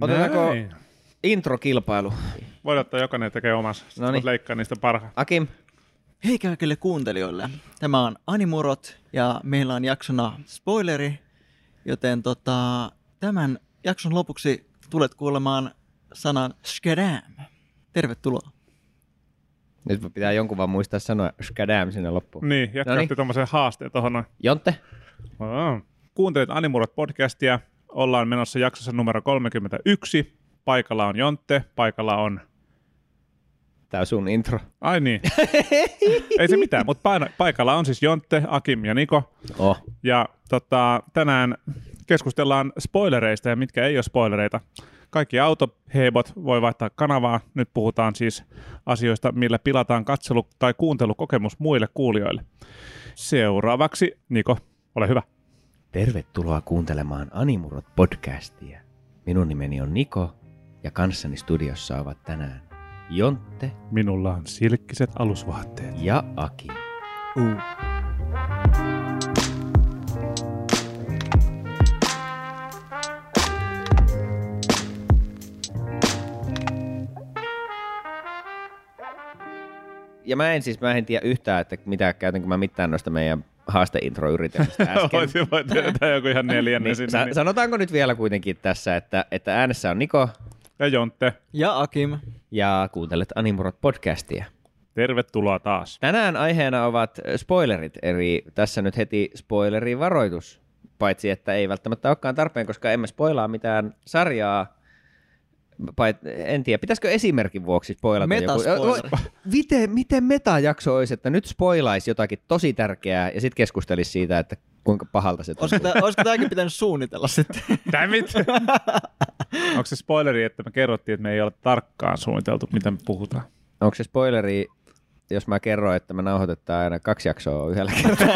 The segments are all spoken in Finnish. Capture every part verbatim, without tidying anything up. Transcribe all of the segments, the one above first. Otetaanko Näin. introkilpailu? Voidaan ottaa, jokainen tekee omassa. Sitten leikkaa niistä parhaan. Akim. Hei kaikille kuuntelijoille. Tämä on Animurrot ja meillä on jaksona spoileri. Joten tota, tämän jakson lopuksi tulet kuulemaan sanan Shkadam. Tervetuloa. Nyt pitää jonkun vaan muistaa sanoa Shkadam sinne loppuun. Niin, jatkaatte tuommoisen haasteen tuohon noin. Jontte. Oh. Kuuntelit Animurrot-podcastia. Ollaan menossa jaksossa numero kolmekymmentäyksi. Paikalla on Jontte, paikalla on... Tää on sun intro. Ai niin. Ei se mitään, mutta paikalla on siis Jontte, Akim ja Niko. Oh. Ja tota, tänään keskustellaan spoilereista ja mitkä ei ole spoilereita. Kaikki autoheebot voi vaihtaa kanavaa. Nyt puhutaan siis asioista, millä pilataan katselu- tai kuuntelukokemus muille kuulijoille. Seuraavaksi Niko, ole hyvä. Tervetuloa kuuntelemaan Animurrot-podcastia. Minun nimeni on Niko ja kanssani studiossa ovat tänään Jontte. Minulla on silkkiset alusvaatteet. Ja Aki. Uh. Ja mä en siis mä en tiedä yhtään, että mitä käytänkö mä mitään noista meidän haaste-intro-yritelmistä äsken. Voisin voi tehdä joku ihan neljännen niin, sinne. Sa- niin. Sanotaanko nyt vielä kuitenkin tässä, että, että äänessä on Niko. Ja Jontte. Ja Akim. Ja kuuntelet Animurrot-podcastia. Tervetuloa taas. Tänään aiheena ovat spoilerit, eli tässä nyt heti spoilerivaroitus. Paitsi, että ei välttämättä olekaan tarpeen, koska emme spoilaa mitään sarjaa. Pait, en tiedä, pitäisikö esimerkin vuoksi spoilata Metaspoileri. Joku? Miten, miten meta-jakso olisi, että nyt spoilaisi jotakin tosi tärkeää ja sitten keskustelisi siitä, että kuinka pahalta se tuntuu. Olisiko tämäkin pitänyt suunnitella sitten? Damn it! Onko se spoileri, että me kerrottiin, että me ei ole tarkkaan suunniteltu, mitä me puhutaan? Onko se spoileri, jos mä kerron, että me nauhoitetaan aina kaksi jaksoa yhdellä kertaa?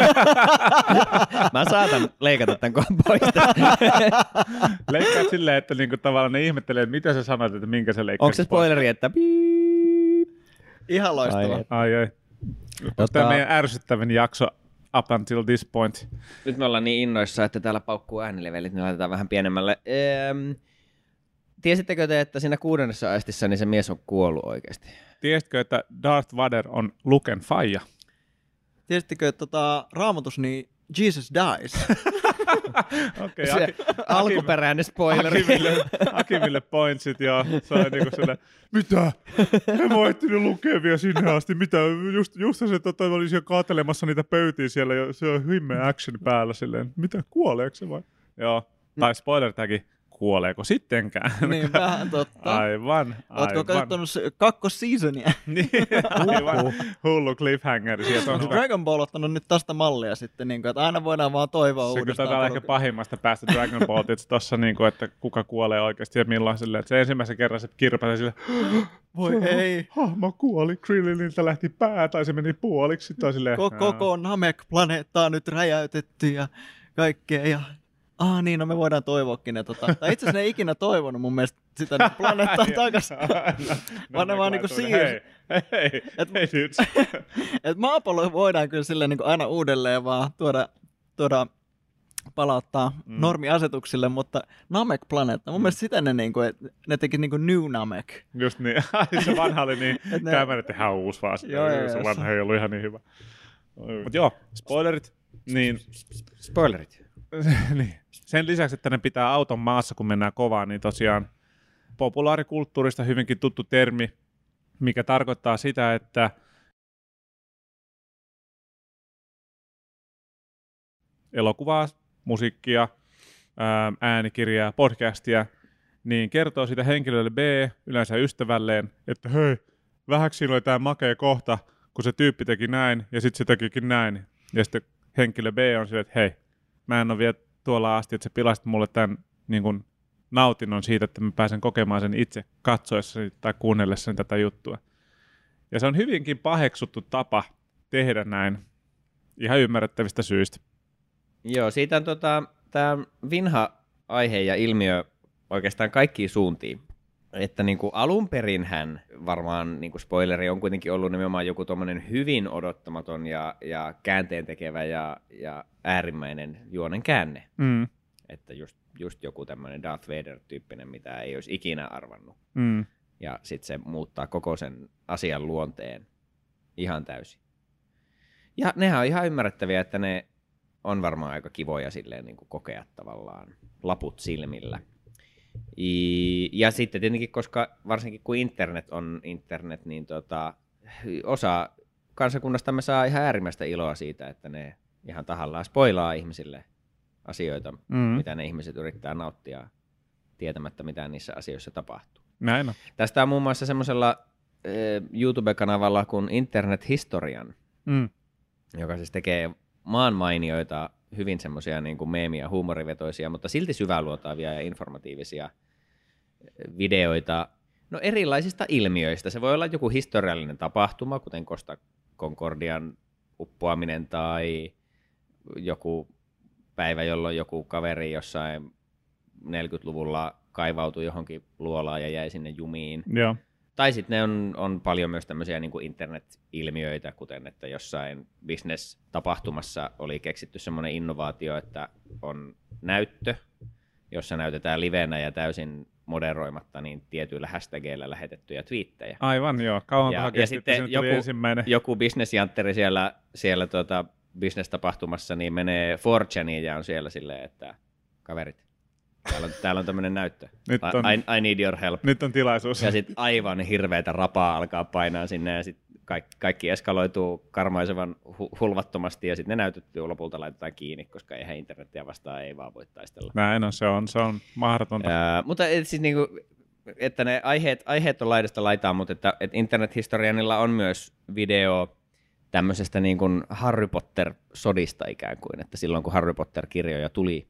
Mä saatan leikata tämän kohan pois. Leikkaat silleen, että niinku tavallaan ne ihmettelee, että mitä sä sanot, että minkä sä leikkaat. Onko se spoileri, pois? Että... Ihan loistava. Ai ai. Tota... Tämä meidän ärsyttävin jakso. Up until this point. Nyt me ollaan niin innoissa, että täällä paukkuu äänilevelit, niin laitetaan vähän pienemmälle. Ehm, tiesittekö te, että siinä kuudennessa aistissa niin se mies on kuollut oikeasti? Tiesitkö, että Darth Vader on Luken faija? Tiesittekö, että tota, Raamatus, niin Jesus dies. Okei, okay, Aki, alkuperäinen spoileri. Akimille, Akimille pointsit, joo. Se on niin kuin sellainen, mitä? En mä ehtinyt lukea vielä sinne asti. Mitä? Just, just se, että mä olin siellä kaatelemassa niitä pöytiä siellä, ja se on himmeä action päällä silleen. Mitä? Kuoleeko se vai? Joo. Tai spoiler-täkin. Kuoleeko sittenkään? Niin, vähän totta. Aivan, aivan. Ootko katsonut kakkosseasonia? Niin, aivan. Hullu cliffhanger. Dragon Ball ottanut nyt tästä mallia sitten, niin kuin, että aina voidaan vaan toivoa se, uudestaan. Se on ehkä pahimmasta päästä Dragon Ball, tossa, niin kuin, että kuka kuolee oikeasti ja milloin silleen. Se ensimmäisen kerran se kirpasi silleen, voi ei. Hahmo kuoli, Krilliniltä lähti pää tai se meni puoliksi. Tai silleen, koko Namek-planeetta on nyt räjäytetty ja kaikkea ja... Ah niin, no me voidaan toivoakin. Tota. Tai itse asiassa ne ei ikinä toivonut mun mielestä sitä planeettaa takaisin. Vaan ne vaan niinku siirsi. Hei, hei nyt. Et maapallo voidaan kyllä silleen niinku aina uudelleen vaan tuoda, tuoda palauttaa mm. normiasetuksille, mutta Namek-planeetta, mun mm. mielestä sitä ne, niinku, ne teki niinku New Namek. Just niin, se vanha oli niin, käymään nyt ihan uusi vaan. Joo, joo, se vanha ei ollut ihan niin hyvä. Mut joo, spoilerit. Niin. Spoilerit. Niin. Sen lisäksi, että ne pitää auton maassa, kun mennään kovaan, niin tosiaan populaarikulttuurista hyvinkin tuttu termi, mikä tarkoittaa sitä, että elokuvaa, musiikkia, äänikirjaa, podcastia, niin kertoo sitä henkilölle B, yleensä ystävälleen, että hei, vähäksi siinä oli tämä makea kohta, kun se tyyppi teki näin ja sitten se tekikin näin. Ja sitten henkilö B on silleen, että hei, mä en ole vielä tuolla asti, että sä pilasit mulle tämän niin kun, nautinnon siitä, että mä pääsen kokemaan sen itse katsoessani tai kuunnellessani tätä juttua. Ja se on hyvinkin paheksuttu tapa tehdä näin, ihan ymmärrettävistä syistä. Joo, siitä on tota, tämä vinha-aihe ja ilmiö oikeastaan kaikkiin suuntiin. Että niin kuin alun perinhän varmaan niin kuin spoileri on kuitenkin ollut nimenomaan joku tuommoinen hyvin odottamaton ja, ja käänteentekevä ja, ja äärimmäinen juonen käänne. Mm. Että just just joku tämmöinen Darth Vader-tyyppinen, mitä ei olisi ikinä arvannut. Mm. Ja sitten se muuttaa koko sen asian luonteen ihan täysin. Ja nehän on ihan ymmärrettäviä, että ne on varmaan aika kivoja silleen niin kuin kokea tavallaan laput silmillä. I, ja sitten tietenkin, koska varsinkin kun internet on internet, niin tota, osa kansakunnastamme saa ihan äärimmäistä iloa siitä, että ne ihan tahallaan spoilaa ihmisille asioita, mm. mitä ne ihmiset yrittää nauttia tietämättä, mitä niissä asioissa tapahtuu. Näin on. Tästä on muun muassa semmoisella e, YouTube-kanavalla kuin Internet Historian, mm. joka siis tekee maan mainioita, hyvin semmoisia niin kuin meemiä, huumorivetoisia, mutta silti syväluotaavia ja informatiivisia videoita no erilaisista ilmiöistä. Se voi olla joku historiallinen tapahtuma, kuten Costa Concordian uppoaminen tai joku päivä, jolloin joku kaveri jossain neljäkymmentäluvulla kaivautui johonkin luolaan ja jäi sinne jumiin. Joo. Tai sitten on, on paljon myös tämmöisiä niin kuin internet-ilmiöitä, kuten että jossain business-tapahtumassa oli keksitty semmoinen innovaatio, että on näyttö, jossa näytetään livenä ja täysin moderoimatta niin tietyillä hashtageilla lähetettyjä twiittejä. Aivan joo, kauankohan kesti, ja sitten joku, ensimmäinen. joku business-jantteri siellä, siellä tuota business-tapahtumassa niin menee four chaniin ja on siellä silleen, että kaverit. Täällä on, täällä on tämmöinen näyttö. Nyt on, I, I need your help. Nyt on tilaisuus. Ja sitten aivan hirveätä rapaa alkaa painaa sinne ja sitten kaikki, kaikki eskaloituu karmaisevan hu- hulvattomasti ja sitten ne näytettyy lopulta laitetaan kiinni, koska eihän internetiä vastaan ei vaan voi taistella. Näin on, se on, se on mahdotonta. Öö, mutta et siis niinku, että ne aiheet, aiheet on laidasta laitaan, mutta että, että internethistorianilla on myös video tämmöisestä niin kuin Harry Potter-sodista ikään kuin, että silloin kun Harry Potter-kirjoja tuli,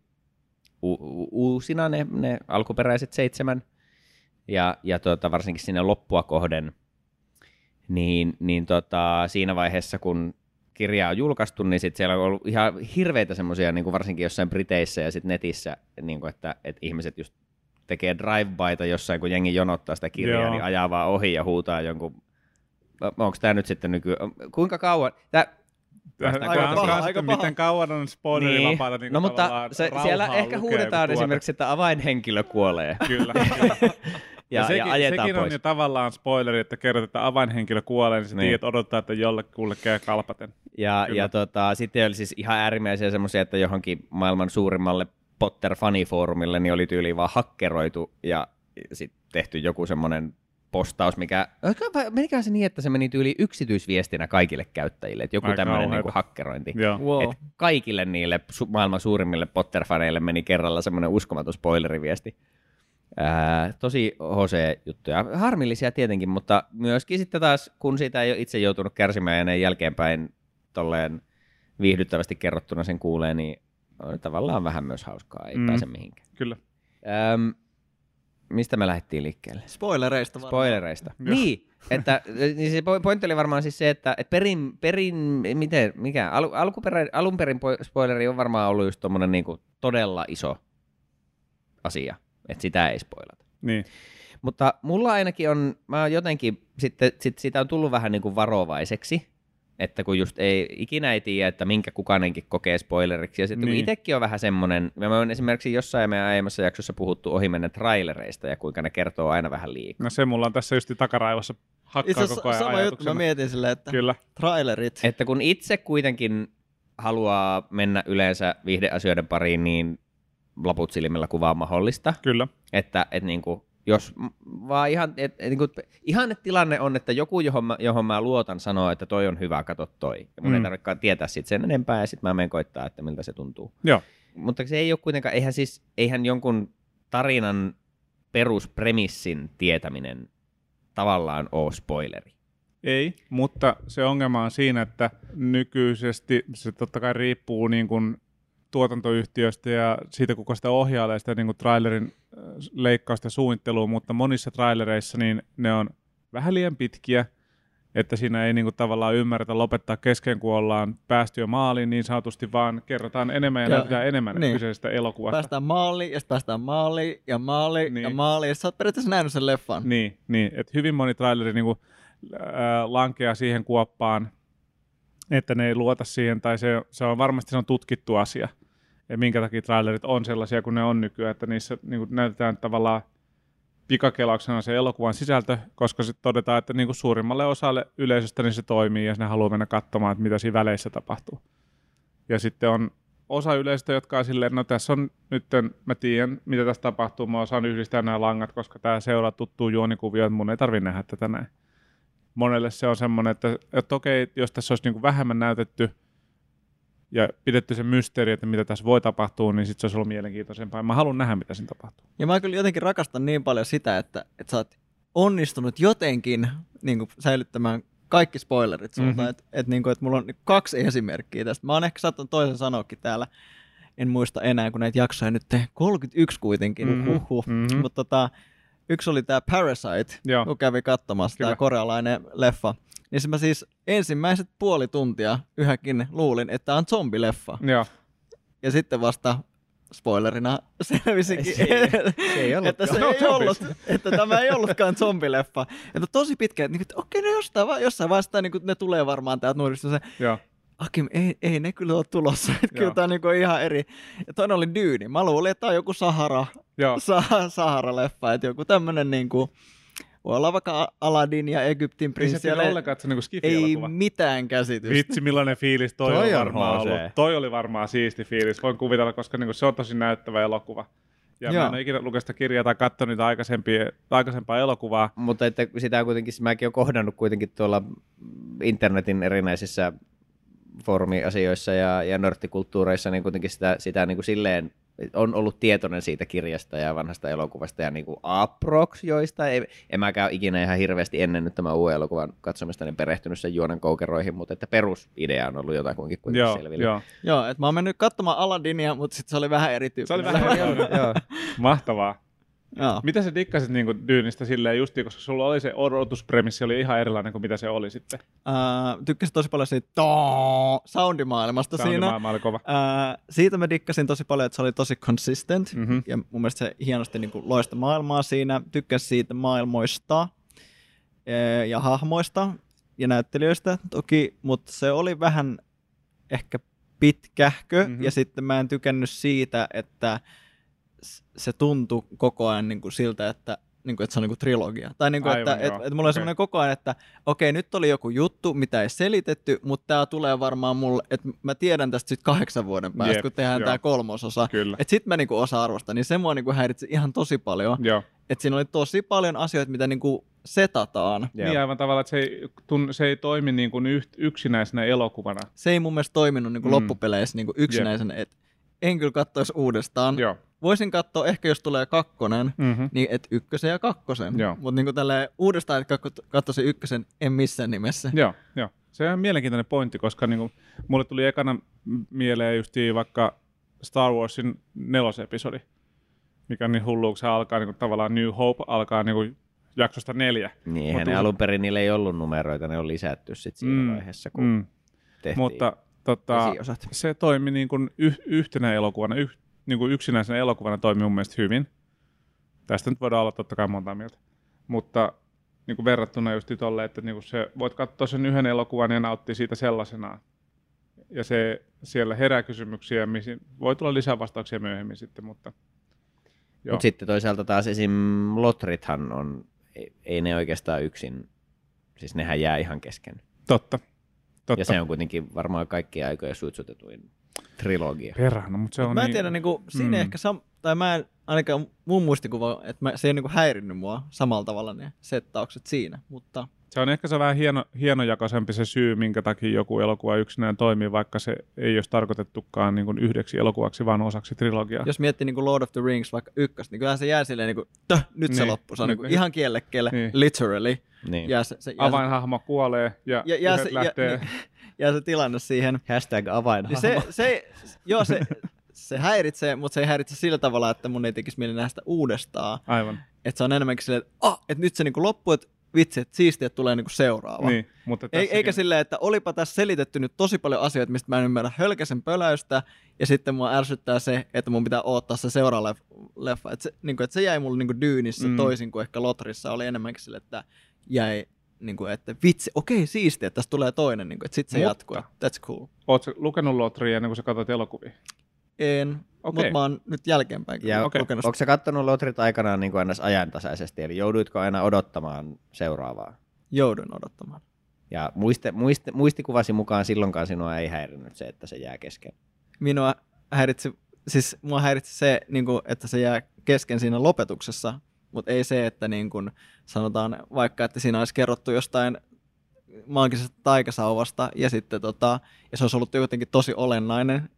U- uusina ne, ne alkuperäiset seitsemän ja, ja tuota, varsinkin sinne loppua kohden, niin, niin tota, siinä vaiheessa kun kirja on julkaistu, niin sit siellä on ollut ihan hirveitä semmoisia, niin varsinkin jossain Briteissä ja sit netissä, niin kuin että, että ihmiset just tekee drive-byta jossain, kun jengi jonottaa sitä kirjaa, Joo. niin ajaa vaan ohi ja huutaa jonkun, onko tämä nyt sitten nykyään, kuinka kauan, tää, Tähän aika paha, aika paha. Miten kauan on spoileri vapaata, niin no, mutta se, siellä ehkä huudetaan esimerkiksi, että avainhenkilö kuolee. Kyllä. kyllä. ja, ja sekin, ja ajetaan sekin on jo tavallaan spoileri, että kerrot, että avainhenkilö kuolee, niin sä niin. tiedät odottaa, että jollekulle käy kalpaten. Ja, ja tota, sitten oli siis ihan äärimmäisiä semmoisia, että johonkin maailman suurimmalle Potter-fanifoorumille niin oli tyyliin vaan hakkeroitu ja sitten tehty joku semmoinen postaus, mikä, menikään se niin, että se meni tyyli yksityisviestinä kaikille käyttäjille, että joku tämmöinen niinku hakkerointi. Wow. Että kaikille niille su- maailman suurimmille Potter-faneille meni kerralla semmoinen uskomaton spoileriviesti. Ää, tosi H C-juttuja. Harmillisia tietenkin, mutta myöskin sitten taas, kun siitä ei ole itse joutunut kärsimään ja ne jälkeenpäin tolleen viihdyttävästi kerrottuna sen kuulee, niin on tavallaan vähän myös hauskaa, ei mm. pääse mihinkään. Kyllä. Äm, Mistä me lähdettiin liikkeelle? Spoilereista varmaan. Spoilereista. Niin, että niin se pointti oli varmaan siis se, että et perin, perin miten, mikä, al, alkuperä, alun perin spoileri on varmaan ollut just tommonen niinku todella iso asia, että sitä ei spoilata. Niin. Mutta mulla ainakin on, mä jotenkin, sitten sit siitä on tullut vähän niinku varovaiseksi, että kun just ei, ikinä ei tiedä, että minkä kukainenkin kokee spoileriksi. Ja sitten niin. kun itsekin on vähän semmoinen, me on esimerkiksi jossain meidän aiemmassa jaksossa puhuttu ohimennen trailereista ja kuinka ne kertoo aina vähän liikaa. No se mulla on tässä just takaraivossa hakkaa itse koko ajan sama juttu, mä mietin silleen, että Kyllä. trailerit. Että kun itse kuitenkin haluaa mennä yleensä viihdeasioiden pariin, niin laput silmillä kuvaa mahdollista. Kyllä. Että et niinku... Jos vaan ihan, et, et, et, ihan et tilanne on, että joku, johon mä, johon mä luotan, sanoo, että toi on hyvä, kato toi. Ja mun mm. ei tarvitsekaan tietää sit sen enempää, ja sit mä menen koittaa, että miltä se tuntuu. Joo. Mutta se ei ole kuitenkaan, eihän, siis, eihän jonkun tarinan peruspremissin tietäminen tavallaan ole spoileri. Ei, mutta se ongelma on siinä, että nykyisesti se totta kai riippuu niin kuin tuotantoyhtiöstä ja siitä, kuka sitä ohjailee sitä niin kuin trailerin leikkausta ja suunnittelua, mutta monissa trailereissa niin ne on vähän liian pitkiä, että siinä ei niin kuin tavallaan ymmärretä lopettaa kesken, kun ollaan päästy jo maaliin niin sanotusti, vaan kerrotaan enemmän ja, ja näytetään enemmän niin. kyseisestä elokuvasta. Päästään maaliin ja sitten päästään maaliin ja maaliin niin. ja maaliin, ja sä oot periaatteessa nähnyt sen leffan. Niin, niin. Et hyvin moni traileri niin kuin, äh, lankeaa siihen kuoppaan, että ne ei luota siihen, tai se, se on varmasti se on tutkittu asia. ja minkä takia trailerit on sellaisia kuin ne on nykyään, että niissä niin näytetään tavallaan pikakelauksena se elokuvan sisältö, koska sitten todetaan, että niin suurimmalle osalle yleisöstä niin se toimii ja sinä haluaa mennä katsomaan, että mitä siinä väleissä tapahtuu. Ja sitten on osa yleisöstä, jotka on silleen, no tässä on nyt, mä tiedän, mitä tässä tapahtuu, mä osaan yhdistää nämä langat, koska tämä seuraa tuttuu juonikuvio, että mun ei tarvitse nähdä tätä näin. Monelle se on semmoinen, että, että okei, jos tässä olisi niin kuin vähemmän näytetty ja pidetty se mysteeri, että mitä tässä voi tapahtua, niin sitten se olisi ollut mielenkiintoisempaa. Mä haluan nähdä, mitä siinä tapahtuu. Ja mä kyllä jotenkin rakastan niin paljon sitä, että, että sä oot onnistunut jotenkin niin kuin säilyttämään kaikki spoilerit sulta. Mm-hmm. Että et, niin et mulla on kaksi esimerkkiä tästä. Mä oon ehkä saattanut toisen sanoakin täällä. En muista enää, kun näitä jaksoja nyt kolmekymmentäyksi kuitenkin. Mm-hmm. Uhuh. Mm-hmm. Mutta tota, yksi oli tämä Parasite, joo, kun kävi katsomassa, tämä korealainen leffa. Niin mä siis ensimmäiset puoli tuntia yhäkin luulin, että on zombileffa. Joo. Ja sitten vasta spoilerina selvisikin, se ei, se ei että se ei ollut, että tämä ei ollutkaan zombileffa. Että tosi pitkä, että, että okei, no jostain, jossain vaiheessa niin ne tulee varmaan täältä nuorista. Akim, ei, ei ne kyllä ole tulossa. Että kyllä tämä on niin ihan eri. Ja toinen oli Dyyni. Mä luulin, että tämä on joku Sahara, sa- Sahara-leffa. Että joku tämmöinen niin kuin, voi olla vaikka Aladin ja Egyptin prinssiä. Ei, niin ei mitään käsitystä. Vitsi, millainen fiilis toi, toi on varmaan ollut. Toi oli varmaan siisti fiilis. Voin kuvitella, koska niin kuin, se on tosi näyttävä elokuva. Ja joo, mä en ole ikinä lukenut sitä kirjaa tai katsonut niitä aikaisempia, aikaisempaa elokuvaa. Mutta että sitä kuitenkin, mäkin olen kohdannut kuitenkin tuolla internetin erinäisissä foorumiasioissa ja, ja nörttikulttuureissa, niin kuitenkin sitä, sitä niin kuin silleen on ollut tietoinen siitä kirjasta ja vanhasta elokuvasta ja niin kuin aprox joista. Ei, en mä käy ikinä ihan hirveästi ennen nyt tämän uuden elokuvan katsomista niin perehtynyt sen juonen koukeroihin, mutta että perusidea on ollut jotakuinkin kuitenkin joo, selville. Joo, joo että mä oon mennyt katsomaan Aladinia, mutta sitten se oli vähän erityyppinen. Se oli vähän erityyppinen. Mahtavaa. Joo. Mitä sä dikkasit niinku Dyynistä silleen justiin, koska sulla oli se odotuspremissi, oli ihan erilainen kuin mitä se oli sitten? Äh, tykkäsin tosi paljon siitä too, soundimaailmasta siinä. Oli kova. Äh, siitä mä dikkasin tosi paljon, että se oli tosi consistent mm-hmm. ja mun mielestä se hienosti niinku loista maailmaa siinä. Tykkäsin siitä maailmoista ja, ja hahmoista ja näyttelijöistä toki, mutta se oli vähän ehkä pitkähkö mm-hmm. ja sitten mä en tykännyt siitä, että se tuntui koko ajan niin kuin siltä, että, niin kuin, että se on niin kuin trilogia. Tai niin kuin, aivan, että, että, että mulla on okay. semmoinen koko ajan, että okei, okay, nyt oli joku juttu, mitä ei selitetty, mutta tämä tulee varmaan mulle, että mä tiedän tästä sitten kahdeksan vuoden päästä, yep, kun tehdään tämä kolmososa. Kyllä. Että sitten mä niin kuin osaan arvostaa, niin se mua niin kuin häiritsi ihan tosi paljon. Joo. Että siinä oli tosi paljon asioita, mitä niin kuin setataan. Joo. Niin aivan tavallaan, että se ei, tun, se ei toimi niin kuin yksinäisenä elokuvana. Se ei mun mielestä toiminut niin kuin mm. loppupeleissä niin kuin yksinäisenä. Yep. Et en kyllä katsoisi uudestaan. Joo. Voisin katsoa ehkä, jos tulee kakkonen, mm-hmm. niin et ykkösen ja kakkosen. Mutta niin kuin tälleen uudestaan, että katsoisin ykkösen, en missään nimessä. Joo, joo. Se on mielenkiintoinen pointti, koska niin kuin, mulle tuli ekana mieleen justiin vaikka Star Warsin nelosepisodi, mikä on niin hullu, kun se alkaa niin kuin, tavallaan New Hope alkaa niin kuin, jaksosta neljä. Niinhän ne alun perin niillä ei ollut numeroita, ne on lisätty sitten siinä mm, vaiheessa, kun mm. tehtiin mutta, tota, se toimi niin kuin yh- yhtenä elokuvana, yhtenä. Niin kuin yksinäisenä elokuvana toimii mun mielestä hyvin. Tästä nyt voidaan olla totta kai monta mieltä. Mutta niin kuin verrattuna just tolle, että niin kuin se, voit katsoa sen yhden elokuvan ja nauttia siitä sellaisenaan. Ja se, siellä herää kysymyksiä, mihin voi tulla lisää vastauksia myöhemmin sitten. Mutta mut sitten toisaalta taas esim. Lotrithan on, ei, ei ne oikeastaan yksin, siis nehän jää ihan kesken. Totta. Totta. Ja se on kuitenkin varmaan kaikkia aikoja suitsutetuin trilogia. Perhana, mutta se on mä en niin... tiedä, niin kuin, siinä mm. ehkä, sam- tai mä en ainakaan mun muistikuva, että mä, se ei niin häirinnyt mua samalla tavalla ne settaukset siinä, mutta... Se on ehkä se vähän hieno, hienojakaisempi se syy, minkä takia joku elokuva yksinään toimii, vaikka se ei olisi tarkoitettukaan niin kuin yhdeksi elokuvaksi, vaan osaksi trilogiaa. Jos miettii niin kuin Lord of the Rings vaikka ykköstä, niin kyllähän se jää silleen, niin kuin, töh, nyt niin, se loppu. Se on niin, niin, ihan kielekkeelle, niin. Literally. Niin. Jää se, se, jää avainhahmo se... kuolee ja, ja jää se, lähtee... Ja, niin. Ja se tilanne siihen. Hashtag avainhahmo. Se, se, joo, se, se häiritsee, mutta se ei häiritse sillä tavalla, että mun ei tekisi mieli nähdä sitä uudestaan. Aivan. Että se on enemmänkin silleen, että, oh, että nyt se niinku loppuu, että vitsi, että siistiä, että tulee niinku seuraava. Niin, mutta tässäkin... Eikä silleen, että olipa tässä selitetty nyt tosi paljon asioita, mistä mä en ymmärrä hölkäsen pöläystä, ja sitten mua ärsyttää se, että mun pitää odottaa se seuraava leffa. Että se, niinku, että se jäi mulle niinku Dyynissä mm. toisin kuin ehkä Lotrissa oli enemmänkin silleen, että jäi... Niin kuin, että vitsi, okei, siistiä, että tässä tulee toinen, niin kuin, että sitten se jatkuu. That's cool. Ootko lukenut Lotria ennen kuin sä katsot elokuvia? En. Okay. Mutta mä oon nyt jälkeenpäin ja, okay. lukenut. Onko sä kattonut lotrit aikanaan niin kuin ajantasaisesti, eli jouduitko aina odottamaan seuraavaa? Joudun odottamaan. Ja muiste, muiste, muistikuvasi mukaan silloinkaan sinua ei häirinyt se, että se jää kesken? Minua häiritsi, siis mua häiritsi se, niin kuin, että se jää kesken siinä lopetuksessa, mutta ei se, että niin kuin, sanotaan vaikka, että siinä olisi kerrottu jostain maagisesta taikasauvasta ja, sitten, tota, ja se olisi ollut jotenkin tosi olennainen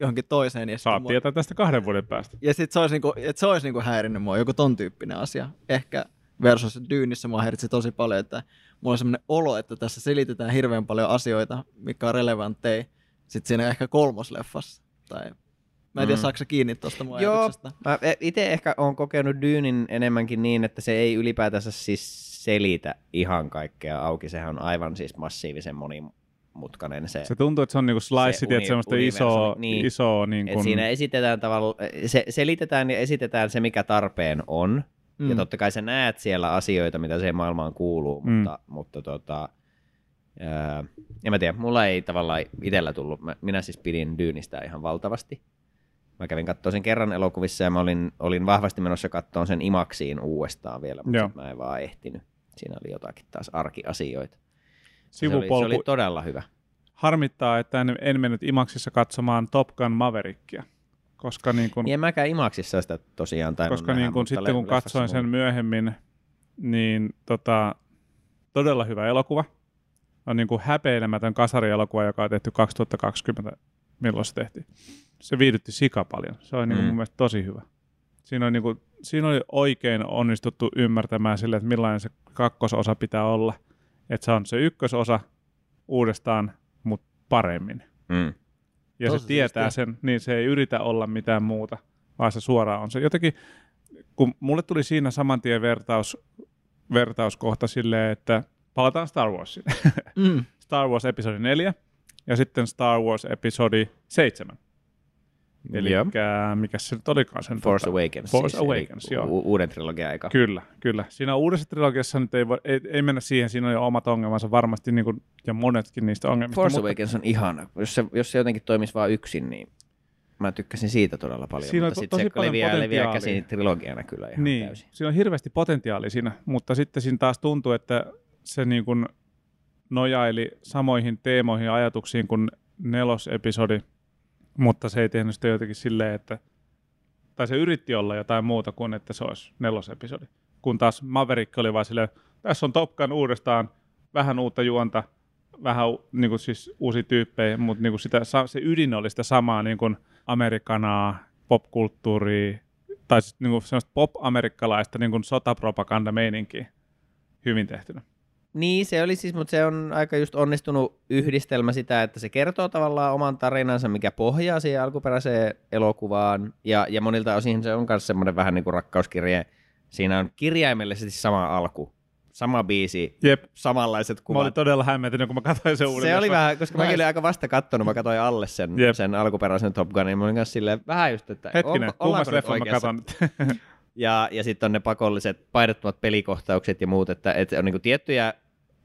johonkin toiseen. Ja saat mua... tietää tästä kahden vuoden päästä. Ja sitten se olisi, niin kuin, että se olisi niin kuin häirinnyt mua, joku ton tyyppinen asia. Ehkä versus Dyynissä mua häiritsi tosi paljon, että mulla on sellainen olo, että tässä selitetään hirveän paljon asioita, mikä on relevantteja. Sitten siinä ehkä kolmosleffassa. Tai... Mä en tiedä, mm. saako sä kiinni tuosta mun ajatuksesta? Mä itse ehkä olen kokenut Dyynin enemmänkin niin, että se ei ylipäätänsä siis selitä ihan kaikkea auki. Sehän on aivan siis massiivisen monimutkainen se. Se tuntuu, että se on niinku slice, että semmoista isoa... Niin, iso, niin kun... Siinä esitetään tavalla, se, selitetään ja esitetään se, mikä tarpeen on. Mm. Ja totta kai sä näet siellä asioita, mitä siihen maailmaan kuuluu, mm. mutta, mutta tota... Ää, en mä tiedä, mulla ei tavallaan itsellä tullut. Mä, minä siis pidin Dyynistä ihan valtavasti. Mä kävin katsoa sen kerran elokuvissa ja mä olin, olin vahvasti menossa katsoa sen IMAXiin uudestaan vielä, mutta mä en vaan ehtinyt. Siinä oli jotakin taas arkiasioita. Sivupolku... Se oli, se oli todella hyvä. Harmittaa, että en, en mennyt IMAXissa katsomaan Top Gun Maverickia. Koska niin kun... En mäkään IMAXissa sitä tosiaan tainnut koska nähdä, niin kun sitten kun katsoin sen myöhemmin, niin tota, todella hyvä elokuva. On niin kuin häpeilemätön kasarielokuva, joka on tehty kaksituhattakaksikymmentä, milloin se tehtiin. Se viihdytti sika paljon. Se oli niin kuin mm. mun mielestä tosi hyvä. Siinä oli, niin kuin, siinä oli oikein onnistuttu ymmärtämään sille, että millainen se kakkososa pitää olla. Että se on se ykkösosa uudestaan, mutta paremmin. Mm. Ja tosi se tietää se. sen, niin se ei yritä olla mitään muuta, vaan se suoraan on se. Jotenkin, kun mulle tuli siinä samantien vertaus, vertauskohta silleen, että palataan Star Warsiin. Mm. Star Wars episodi neljä ja sitten Star Wars episodi seitsemän. Eli mikä se nyt olikaan sen? Force tuota, Awakens. Force siis, Awakens, joo. U- uuden trilogian aika. Kyllä, kyllä. Siinä uudessa trilogiassa nyt ei, ei, ei mennä siihen, siinä on jo omat ongelmansa varmasti niin kuin, ja monetkin niistä ongelmista. Force mutta... Awakens on ihana. Jos se, jos se jotenkin toimisi vain yksin, niin mä tykkäsin siitä todella paljon. Siinä mutta to, sitten se leviää, leviää käsin trilogiana kyllä ihan niin, täysin. Siinä on hirveästi potentiaalia siinä, mutta sitten siinä taas tuntuu, että se niin kuin nojaili samoihin teemoihin ja ajatuksiin kuin nelosepisodi, mutta se ei tehnyt sitä jotenkin silleen, että... Tai se yritti olla jotain muuta kuin, että se olisi nelosepisodi. Kun taas Maverick oli vaan silleen, tässä on Top Gun uudestaan, vähän uutta juonta, vähän niin kuin siis uusia tyyppejä, mutta niin kuin sitä, se ydin oli sitä samaa niin kuin amerikanaa, popkulttuuria, tai siis niin kuin sellaista pop-amerikkalaista niin kuin sotapropagandameininkiä hyvin tehtynä. Niin, se oli siis, mutta se on aika just onnistunut yhdistelmä sitä, että se kertoo tavallaan oman tarinansa, mikä pohjaa siihen alkuperäiseen elokuvaan. Ja, ja monilta osin se on myös semmoinen vähän niin kuin rakkauskirje. Siinä on kirjaimellisesti sama alku, sama biisi, jep, samanlaiset kuvat. Mä olin todella hämmentynyt, kun mä katsoin sen uudelleen. Se oli vähän, koska mä olin aika vasta kattonut, mä katsoin alle sen, sen alkuperäisen Top Gunin. Niin mä olin kanssa silleen vähän just, että hetkinen, ollaanko nyt oikeassa? ja, ja sitten on ne pakolliset painottomat pelikohtaukset ja muut, että, että on niin kuin tiettyjä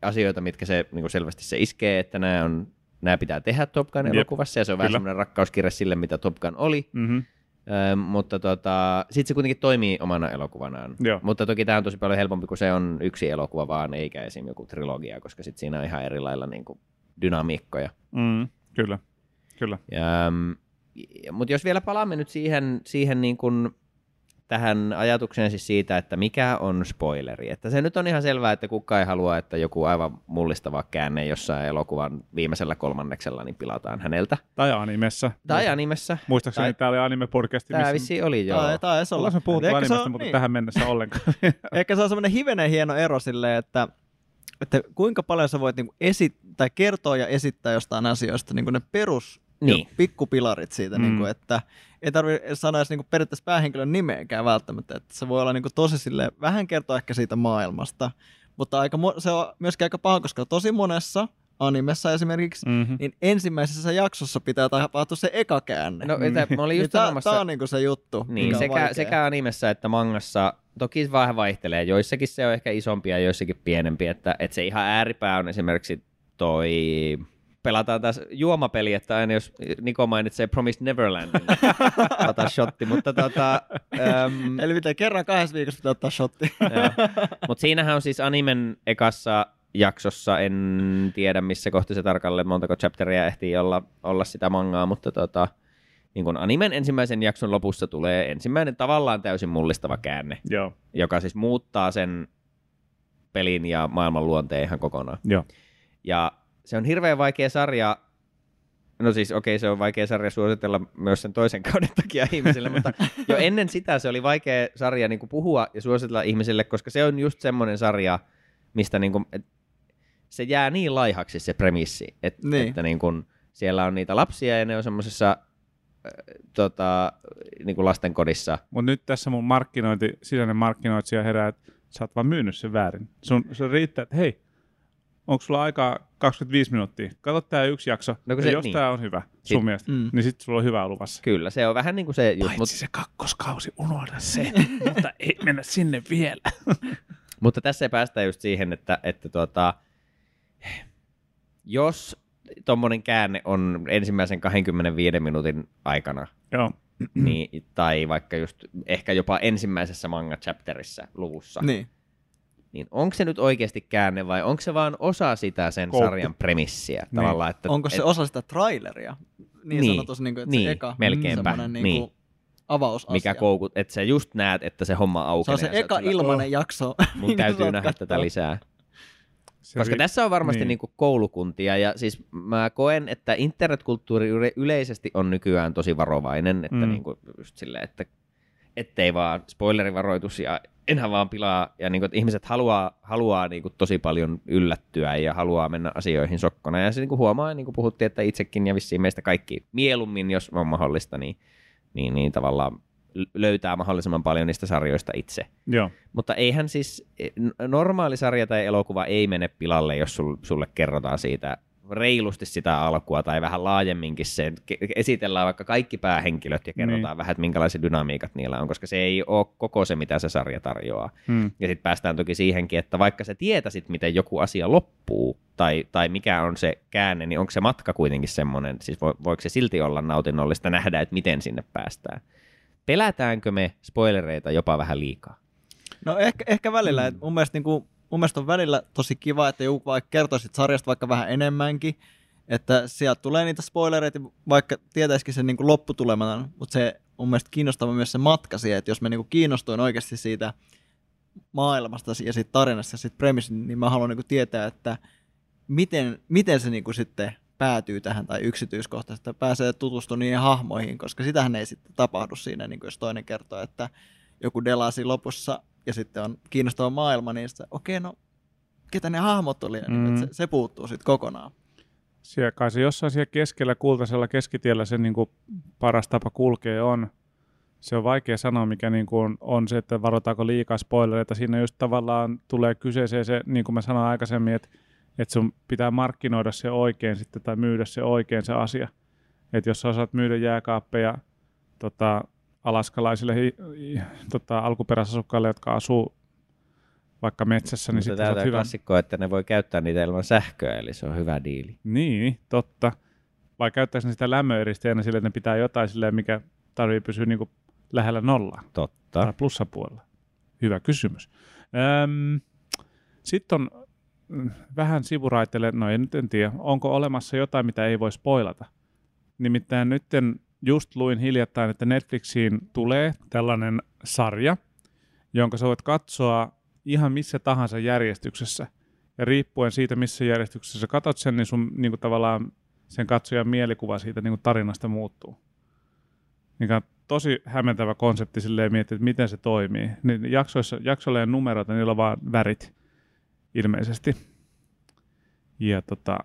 asioita, mitkä se niin selvästi se iskee, että nämä, on, nämä pitää tehdä Top Gun elokuvassa, ja se on kyllä vähän semmoinen rakkauskirja sille, mitä Top Gun oli, mm-hmm. Ö, mutta tota, sitten se kuitenkin toimii omana elokuvanaan. Joo. Mutta toki tämä on tosi paljon helpompi, kun se on yksi elokuva vaan, eikä esim. Joku trilogia, koska sitten siinä on ihan eri lailla niin kuin dynamiikkoja. Mm, kyllä, kyllä. Mutta jos vielä palaamme nyt siihen, siihen niin kuin tähän ajatukseen siis siitä, että mikä on spoileri. Että se nyt on ihan selvää, että kukaan ei halua, että joku aivan mullistava käänne jossain elokuvan viimeisellä kolmanneksella niin pilataan häneltä. Tai animessa. Tai animessa. Muistaakseni tai... täällä oli anime-podcasti. Tämä vissiin oli, joo. Tämä taisi olla. Ollaan puhuttu animesta, on, mutta niin, tähän mennessä ollenkaan. Ehkä se on semmoinen hivenen hieno ero silleen, että, että kuinka paljon sä voit niinku esi- tai kertoa ja esittää jostain asioista niin kuin ne perus... Niin. Pikkupilarit siitä, mm. niin kuin, että ei tarvitse sanoa edes niin kuin periaatteessa päähenkilön nimeäkään välttämättä, että se voi olla niin kuin tosi silleen, vähän kertoa ehkä siitä maailmasta, mutta aika, se on myöskin aika paha, koska tosi monessa animessa esimerkiksi, mm-hmm. niin ensimmäisessä jaksossa pitää tapahtua se eka käänne. No, mm-hmm. mä olin just sanomassa, tämä on niin kuin se juttu, niin, mikä sekä, on vaikea. Sekä animessa että mangassa toki vähän vaihtelee, joissakin se on ehkä isompi ja joissakin pienempi, että, että se ihan ääripää on esimerkiksi toi... pelataan taas juomapeli, että aina jos Niko mainitsee Promised Neverlandin, niin ottaa shotti. Mutta tota, äm... Eli miten kerran kahdessa viikossa pitää ottaa shotti. Mutta siinähän on siis animen ekassa jaksossa, en tiedä missä kohti se tarkalleen, montako chapteria ehtii olla, olla sitä mangaa, mutta tota, niin kun animen ensimmäisen jakson lopussa tulee ensimmäinen tavallaan täysin mullistava käänne, joo, joka siis muuttaa sen pelin ja maailman luonteen ihan kokonaan. Joo. Ja se on hirveän vaikea sarja, no siis okei okay, se on vaikea sarja suositella myös sen toisen kauden takia ihmisille, mutta jo ennen sitä se oli vaikea sarja niin kuin puhua ja suositella ihmisille, koska se on just semmoinen sarja, mistä niin kuin, se jää niin laihaksi se premissi, että, niin. että niin kuin siellä on niitä lapsia ja ne on semmoisessa äh, tota, niin kuin lastenkodissa. Mutta nyt tässä mun markkinointi, sisäinen markkinoitsija herää, että sä oot vaan myynyt sen väärin. Sun, se riittää, että hei, onko sulla aikaa kaksikymmentäviisi minuuttia? Katso tää yksi jakso, no ja se, jos niin. tää on hyvä sun sit, mielestä, mm. niin sit sulla on hyvää luvassa. Kyllä, se on vähän niin kuin se... Paitsi mut... se kakkoskausi, unohda se, mutta ei mennä sinne vielä. Mutta tässä ei päästä just siihen, että, että tuota, jos tommonen käänne on ensimmäisen kaksikymmentäviiden minuutin aikana, joo. Niin, tai vaikka just ehkä jopa ensimmäisessä manga-chapterissa luvussa, niin, niin onko se nyt oikeasti käänne vai onko se vaan osa sitä sen Koukku. sarjan premissiä? Niin. Tavallaan, että, onko se et... osa sitä traileria? Niin, niin sanotus, niin kuin, että niin, se eka melkeinpä, niin. niin avausasia. Mikä koukut, että sä just näet, että se homma aukenee. Se on se eka ilmainen oh. jakso. Mun täytyy nähdä katsoa. Tätä lisää. Se Koska ri... tässä on varmasti niin. Niin kuin koulukuntia ja siis mä koen, että internetkulttuuri yleisesti on nykyään tosi varovainen, että mm. niin kuin just silleen, että ettei vaan spoilerivaroitus ja enhän vaan pilaa ja niin kuin, että ihmiset haluaa, haluaa niin kuin tosi paljon yllättyä ja haluaa mennä asioihin sokkona ja se niin kuin huomaa, niin kuin puhuttiin, että itsekin ja vissiin meistä kaikki mieluummin, jos on mahdollista, niin Niin, niin tavallaan löytää mahdollisimman paljon niistä sarjoista itse. Joo. Mutta eihän siis, normaali sarja tai elokuva ei mene pilalle, jos sul, sulle kerrotaan siitä reilusti sitä alkua tai vähän laajemminkin se. Esitellään vaikka kaikki päähenkilöt ja kerrotaan niin. vähän, että minkälaiset dynamiikat niillä on, koska se ei ole koko se, mitä se sarja tarjoaa. Hmm. Ja sitten päästään toki siihenkin, että vaikka sä tietäisit, miten joku asia loppuu tai, tai mikä on se käänne, niin onko se matka kuitenkin semmoinen, siis vo, voiko se silti olla nautinnollista nähdä, että miten sinne päästään. Pelätäänkö me spoilereita jopa vähän liikaa? No ehkä, ehkä välillä. Hmm. Et mun mielestä niinku... Mun mielestä on välillä tosi kiva, että joku vaikka kertoisit sarjasta vaikka vähän enemmänkin, että sieltä tulee niitä spoilereita, vaikka tietäisikin sen niin kuin lopputuleman, mutta se mun mielestä kiinnostava myös se matka siihen, että jos mä niin kuin kiinnostuin oikeasti siitä maailmasta ja siitä tarinasta ja siitä premissistä, niin mä haluan niin kuin tietää, että miten, miten se niin kuin sitten päätyy tähän tai yksityiskohtaisesti, että pääsee tutustumaan niihin hahmoihin, koska sitähän ei sitten tapahdu siinä, niin kuin jos toinen kertoo, että joku delasi lopussa, ja sitten on kiinnostava maailma, niin sitten okei, no ketä ne hahmot oli, mm. niin, se, se puuttuu sitten kokonaan. Siellä kai se jossain siellä keskellä kultaisella keskitiellä se niin kuin paras tapa kulkee on. Se on vaikea sanoa, mikä niin kuin on se, että varotaanko liikaa spoilereita. Siinä just tavallaan tulee kyseeseen se, niin kuin mä sanoin aikaisemmin, että, että sun pitää markkinoida se oikein sitten tai myydä se oikein se asia. Että jos sä osaat myydä jääkaappeja, tota... alaskalaisille tota, alkuperäisasukkaille, jotka asuu vaikka metsässä. Mutta niin täällä on klassikko, että ne voi käyttää niitä ilman sähköä, eli se on hyvä diili. Niin, totta. Vai käyttääkö ne sitä lämmöeristeenä sille, että ne pitää jotain silleen, mikä tarvii pysyä niin kuin lähellä nollaa. Totta. Tai plussapuolella. Hyvä kysymys. Öm, sitten on vähän sivuraitelle, no ei nyt en tiedä, onko olemassa jotain, mitä ei voi spoilata. Nimittäin nytten just luin hiljattain, että Netflixiin tulee tällainen sarja, jonka sä voit katsoa ihan missä tahansa järjestyksessä. Ja riippuen siitä, missä järjestyksessä sä katot sen, niin sun niin kuin tavallaan sen katsojan mielikuva siitä niin kuin tarinasta muuttuu. Mikä on tosi hämmentävä konsepti silleen miettiä, että miten se toimii. Niin jaksoissa, jaksoilla ei ole numeroita, niillä on vaan värit ilmeisesti. Ja tota...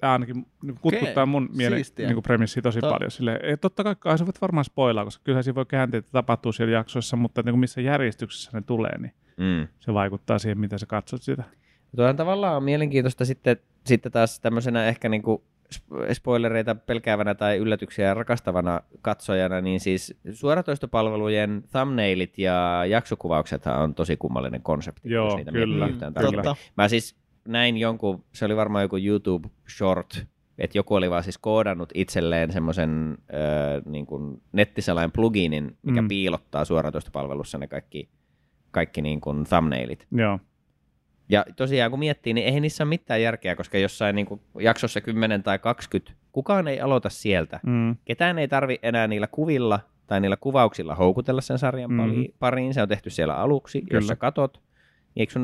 Tämä ainakin kutkuttaa mun mielen niin premissiä tosi to- paljon. Silleen, totta kai se voit varmaan spoilaa, koska kyllähän siinä voi käänteä, että tapahtuu siellä jaksoissa, mutta niin missä järjestyksessä ne tulee, niin mm. se vaikuttaa siihen, mitä sä katsot sitä. Tuohan tavallaan on mielenkiintoista sitten, sitten taas tämmöisenä ehkä niin kuin spoilereita pelkäävänä tai yllätyksiä rakastavana katsojana, niin siis suoratoistopalvelujen thumbnailit ja jaksokuvauksethan on tosi kummallinen konsepti. Joo, kyllä. Mä siis... Näin jonkun, se oli varmaan joku YouTube short, että joku oli vaan siis koodannut itselleen semmoisen öö, niin kuin nettiselain pluginin, mikä mm. piilottaa suoratoistopalvelussa ne kaikki, kaikki niin kuin thumbnailit. Joo. Ja tosiaan kun miettii, niin eihän niissä ole mitään järkeä, koska jossain niin kuin jaksossa kymmenen tai kaksikymmentä kukaan ei aloita sieltä. Mm. Ketään ei tarvi enää niillä kuvilla tai niillä kuvauksilla houkutella sen sarjan mm. pariin. Se on tehty siellä aluksi, Kyllä. jos sä katot.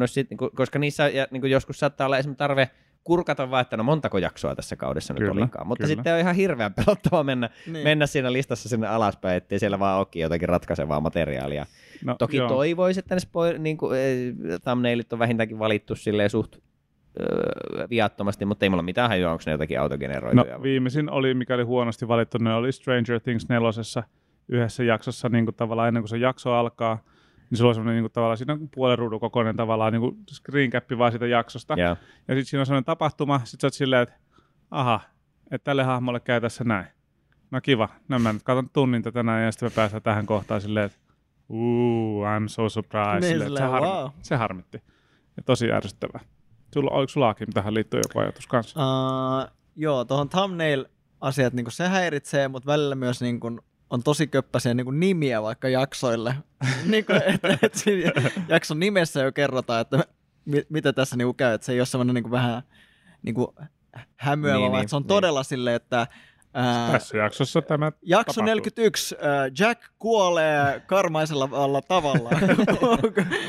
Sit, koska niissä niin joskus saattaa olla esimerkiksi tarve kurkata vaan, että no montako jaksoa tässä kaudessa nyt kyllä, olikaan. Mutta kyllä. sitten on ihan hirveän pelottavaa mennä, niin. mennä siinä listassa sinne alaspäin, ettei siellä vaan olekin jotakin ratkaisevaa materiaalia. No, Toki joo. toivoisi, että ne spoil, niin kuin, äh, thumbnailit on vähintäänkin valittu silleen suht äh, viattomasti, mutta ei mulla mitään hajua, onko ne jotakin autogeneroituja. No, viimeisin oli, mikä oli huonosti valittu, ne oli Stranger Things nelosessa yhdessä jaksossa niin kuin tavallaan ennen kuin se jakso alkaa. Niin se oli semmoinen niin tavallaan, siinä on puolen ruudun kokoinen tavallaan niin screencappi vaan siitä jaksosta. Yeah. Ja sitten siinä on semmoinen tapahtuma, sit sä oot silleen, että aha, että tälle hahmolle käy tässä näin. No kiva, no mä nyt katon tunnin tätä näin ja sitten me päästään tähän kohtaan silleen, että ooh, I'm so surprised. Niin, silleen, se, harmi, wow. se harmitti. Ja tosi ärsyttävää. Sulla, oliko sulla Akim tähän liittyy joku ajatus kanssa? Uh, joo, tuohon thumbnail-asiat, niin se häiritsee, mutta välillä myös niin kuin on tosi köppäisiä niin kuin nimiä vaikka jaksoille. Niin kuin, et, et siinä jakson nimessä jo kerrotaan, että mit, mitä tässä niin kuin käy. Että se ei ole sellainen niin kuin vähän niin kuin hämyävä, niin, vaan niin, se on niin. todella silleen, että ää, tässä jaksossa tämä jakso tapahtuu. neljäkymmentäyksi, ää, Jack kuolee karmaisella tavalla.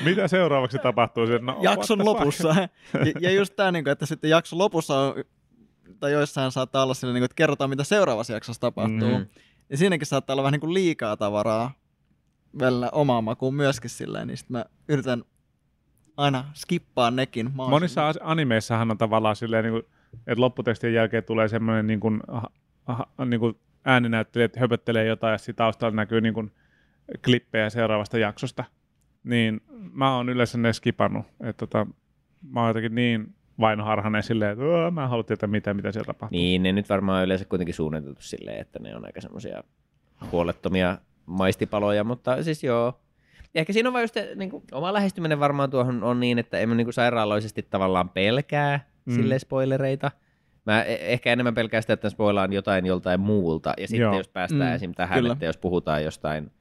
Mitä seuraavaksi tapahtuu? No, jakson lopussa. ja, ja just tämä, niin kuin, että sitten jakson lopussa on, tai joissain saattaa olla silleen, niin kuin, että kerrotaan, mitä seuraavassa jaksossa tapahtuu. Mm-hmm. Ja siinäkin saattaa olla vähän niin kuin liikaa tavaraa välillä omaa makuun myöskin silleen, niin sitten mä yritän aina skippaa nekin. Monissa silleen. animeissahan on tavallaan silleen, niin kuin, että lopputekstien jälkeen tulee semmoinen niin kuin, niin kuin ääninäyttelijä, että höpöttelee jotain ja sitten taustalla näkyy niin kuin klippejä seuraavasta jaksosta. Niin mä oon yleensä ne skipannut. Että tota, mä oon jotenkin niin vainoharhainen silleen, että oh, mä en halua tietää mitä, mitä siellä tapahtuu. Niin, ne nyt varmaan yleensä kuitenkin suunniteltu silleen, että ne on aika semmoisia huolettomia maistipaloja, mutta siis joo. Ja ehkä siinä on vaan just niin kuin, oma lähestyminen varmaan tuohon on niin, että en mä niin kuin sairaaloisesti tavallaan pelkää mm. silleen spoilereita. Mä ehkä enemmän pelkään sitä, että spoilaan jotain joltain muulta. Ja sitten joo. jos päästään mm. esim. tähän, Kyllä. että jos puhutaan jostain,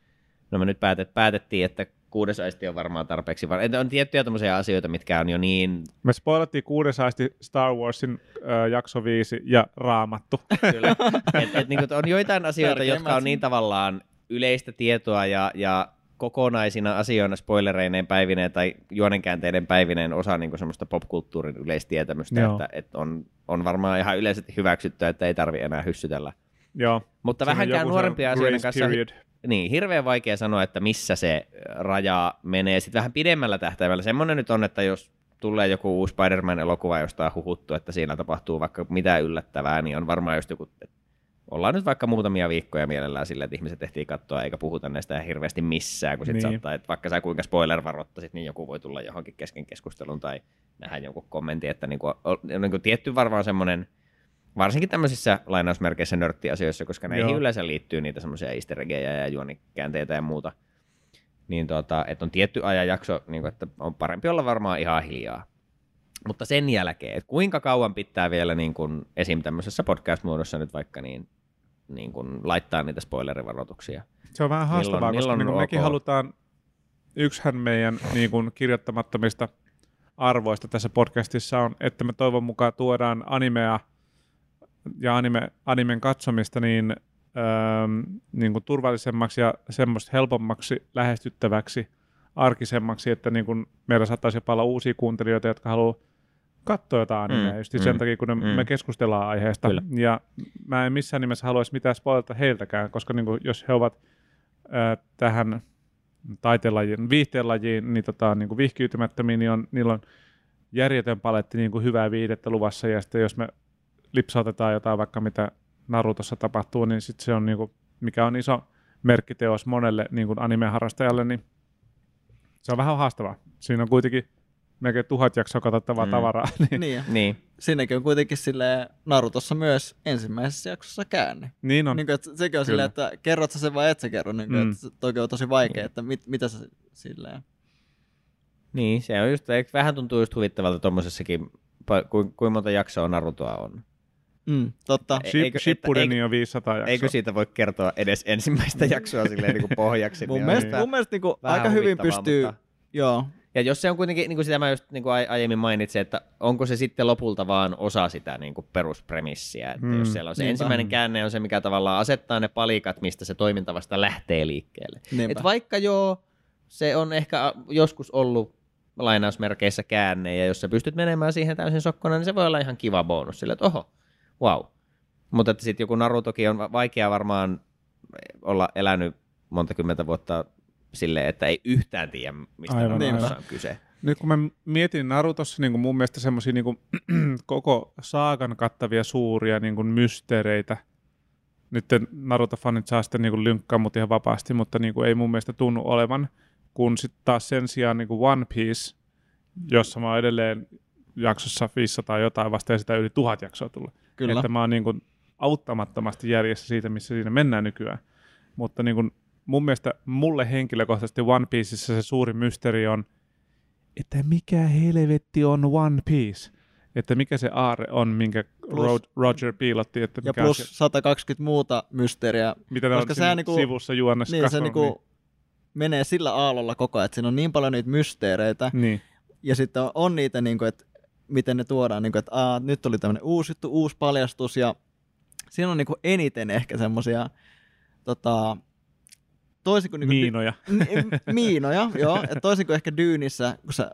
no me nyt päätet, päätettiin, että kuudes aisti on varmaan tarpeeksi. On tiettyjä tämmöisiä asioita, mitkä on jo niin. Me spoilattiin kuudes aisti Star Warsin äh, jakso viisi ja Raamattu. Kyllä. Et, et, niin on joitain asioita, Tärkeimmät. jotka on niin tavallaan yleistä tietoa ja, ja kokonaisina asioina spoilereineen päivineen tai juonenkäänteiden päivineen osa niin semmoista popkulttuurin yleistietämystä, Joo. että et on, on varmaan ihan yleisesti hyväksyttyä, että ei tarvitse enää hyssytellä. Joo. Mutta vähänkään nuorempia asioiden kanssa. Period. Niin, hirveän vaikea sanoa, että missä se raja menee. Sitten vähän pidemmällä tähtäimellä. Semmoinen nyt on, että jos tulee joku uusi Spider-Man-elokuva, josta on huhuttu, että siinä tapahtuu vaikka mitään yllättävää, niin on varmaan just joku, ollaan nyt vaikka muutamia viikkoja mielellään sillä, että ihmiset tehtiin katsoa, eikä puhuta näistä hirveästi missään, kun sit niin. saattaa, että vaikka sä kuinka spoiler-varoittaisit, niin joku voi tulla johonkin kesken keskustelun tai nähdä jonkun kommentin, että niin kuin, niin kuin tietty varmaan semmoinen, varsinkin tämmöisissä lainausmerkeissä nörttiasioissa, koska näihin Joo. yleensä liittyy niitä semmoisia easter eggejä ja juonikäänteitä ja muuta. Niin tuota, että on tietty ajanjakso, niin että on parempi olla varmaan ihan hiljaa. Mutta sen jälkeen, että kuinka kauan pitää vielä niin kun esim. Tämmöisessä podcast-muodossa nyt vaikka niin, niin kun laittaa niitä spoilerivaroituksia. Se on vähän haastavaa, milloin, koska milloin niin mekin halutaan yksihän meidän niin kun kirjoittamattomista arvoista tässä podcastissa on, että me toivon mukaan tuodaan animea ja anime, animen katsomista niin, öö, niin kuin turvallisemmaksi ja semmoista helpommaksi, lähestyttäväksi, arkisemmaksi, että niin kuin meillä saattaisi jopa olla uusia kuuntelijoita, jotka haluaa katsoa jotain animea, mm, just mm, sen takia, kun mm. me keskustellaan aiheesta. Kyllä. Ja mä en missään nimessä haluaisi mitään spoilata heiltäkään, koska niin kuin jos he ovat öö, tähän taiteenlajiin, viihteenlajiin, niin, tota, niin kuin vihkiytymättömiä, niin on, niillä on järjetön paletti niin kuin hyvää viihdettä luvassa, ja sitten jos me lipsautetaan jotain vaikka mitä Narutossa tapahtuu, niin sitten se on niinku, mikä on iso merkkiteos monelle niinku anime-harrastajalle, niin se on vähän haastavaa. Siinä on kuitenkin melkein tuhat jaksoa katsottavaa mm. tavaraa. Niin. Niin. niin. Siinäkin on kuitenkin silleen Narutossa myös ensimmäisessä jaksossa käänne. Niin on. Niin kuin, että sekin on silleen, että kerrot sä sen vai et sä kerro. Niin kuin, mm. että toki on tosi vaikea, niin. että mit, mitä sä silleen. Niin, se on just, vähän tuntuu just huvittavalta tuommoisessakin, kuinka monta jaksoa Narutoa on. Mm, totta. Eikö, Shippudeni on viisisataa jaksoa. Eikö siitä voi kertoa edes ensimmäistä jaksoa silleen niin kuin pohjaksi? Mun mielestä, mun mielestä niin kuin aika hyvin pystyy. Mutta... Joo. Ja jos se on kuitenkin, niin kuin sitä mä just niin kuin aiemmin mainitsin, että onko se sitten lopulta vaan osa sitä niin kuin peruspremissiä. Että mm, jos siellä on se niinpä. ensimmäinen käänne on se, mikä tavallaan asettaa ne palikat, mistä se toiminta vasta lähtee liikkeelle. Et vaikka joo, se on ehkä joskus ollut lainausmerkeissä käänne, ja jos sä pystyt menemään siihen täysin sokkona, niin se voi olla ihan kiva bonus sille, että oho, wow. Mutta sitten joku Narutokin on vaikea varmaan olla elänyt monta kymmentä vuotta silleen, että ei yhtään tiedä, mistä aivan, Narutossa aivan. on kyse. Nyt kun mä mietin Narutossa, niin mun mielestä semmoisia niin koko saagan kattavia suuria niin mysteereitä. Nyt Naruto-fanit saa sitten niin lynkkaa mut ihan vapaasti, mutta niin ei mun mielestä tunnu olevan. Kun sitten taas sen sijaan niin One Piece, jossa mä oon edelleen jaksossa viisisataa jotain vasta ja sitä yli tuhat jaksoa tullut. Kyllä. Että mä oon niin kuin auttamattomasti järjessä siitä, missä siinä mennään nykyään. Mutta niin kuin mun mielestä mulle henkilökohtaisesti One Pieceissä se suuri mysteeri on, että mikä helvetti on One Piece? Että mikä se aarre on, minkä plus, Roger piilotti? Että mikä ja plus asia? sata kaksikymmentä muuta mysteeriä. Mitä ne on niinku, sivussa juonnassa niin, kasvanut? Niinku, niin. Menee sillä aallolla koko ajan, että siinä on niin paljon niitä mysteereitä. Niin. Ja sitten on, on niitä, niin kuin, että miten ne tuodaan, niin kuin, että aa, nyt oli tämmöinen uusi juttu, uusi paljastus. Ja siinä on niin kuin eniten ehkä semmoisia tota, toisin kuin... Niin kuin miinoja. Ni, miinoja, joo. Et toisin kuin ehkä Dyynissä, kun sä,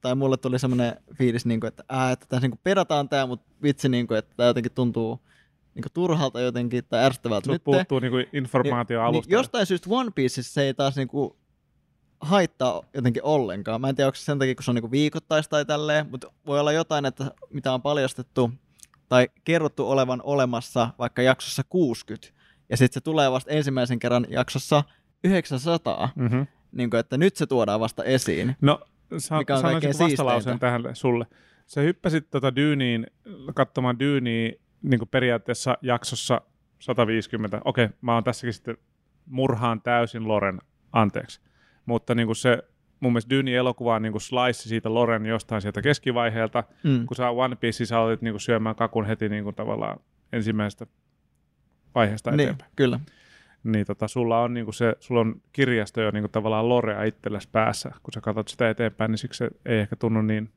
tai mulle tuli semmoinen fiilis, niin kuin, että, aa, että tässä niin kuin perataan tämä, mutta vitsi, niin kuin, että tämä jotenkin tuntuu... Niinku turhalta jotenkin tai ärsyttävältä nyt. Puuttuu niinku informaatio alusta. Niin, jostain syystä One Pieceissä se ei taas niinku haittaa jotenkin ollenkaan. Mä en tiedä, onko se sen takia, kun se on niinku viikoittaista tai tälleen, mutta voi olla jotain, että mitä on paljastettu tai kerrottu olevan olemassa vaikka jaksossa kuusikymmentä, ja sitten se tulee vasta ensimmäisen kerran jaksossa yhdeksänsataa, mm-hmm. niinku, että nyt se tuodaan vasta esiin. No, sa- mikä on kaikkein siisteintä. Vastalauseen tähän sulle. Sä hyppäsit tota Dyyniin, katsomaan Dyyniä, niin kuin periaatteessa jaksossa sata viisikymmentä. Okei, mä oon tässäkin sitten murhaan täysin Loren, anteeksi. Mutta niin kuin se, mun mielestä Dyyni-elokuva on niin kuin slice siitä Loren jostain sieltä keskivaiheelta. Mm. Kun sä One Piece, sä aloitit niin kuin syömään kakun heti niin kuin tavallaan ensimmäisestä vaiheesta eteenpäin. Niin, kyllä. Niin tota, sulla on niin kuin se, sulla on kirjasto jo niin kuin tavallaan Lorea itsellesi päässä. Kun sä katsot sitä eteenpäin, niin siksi se ei ehkä tunnu niin...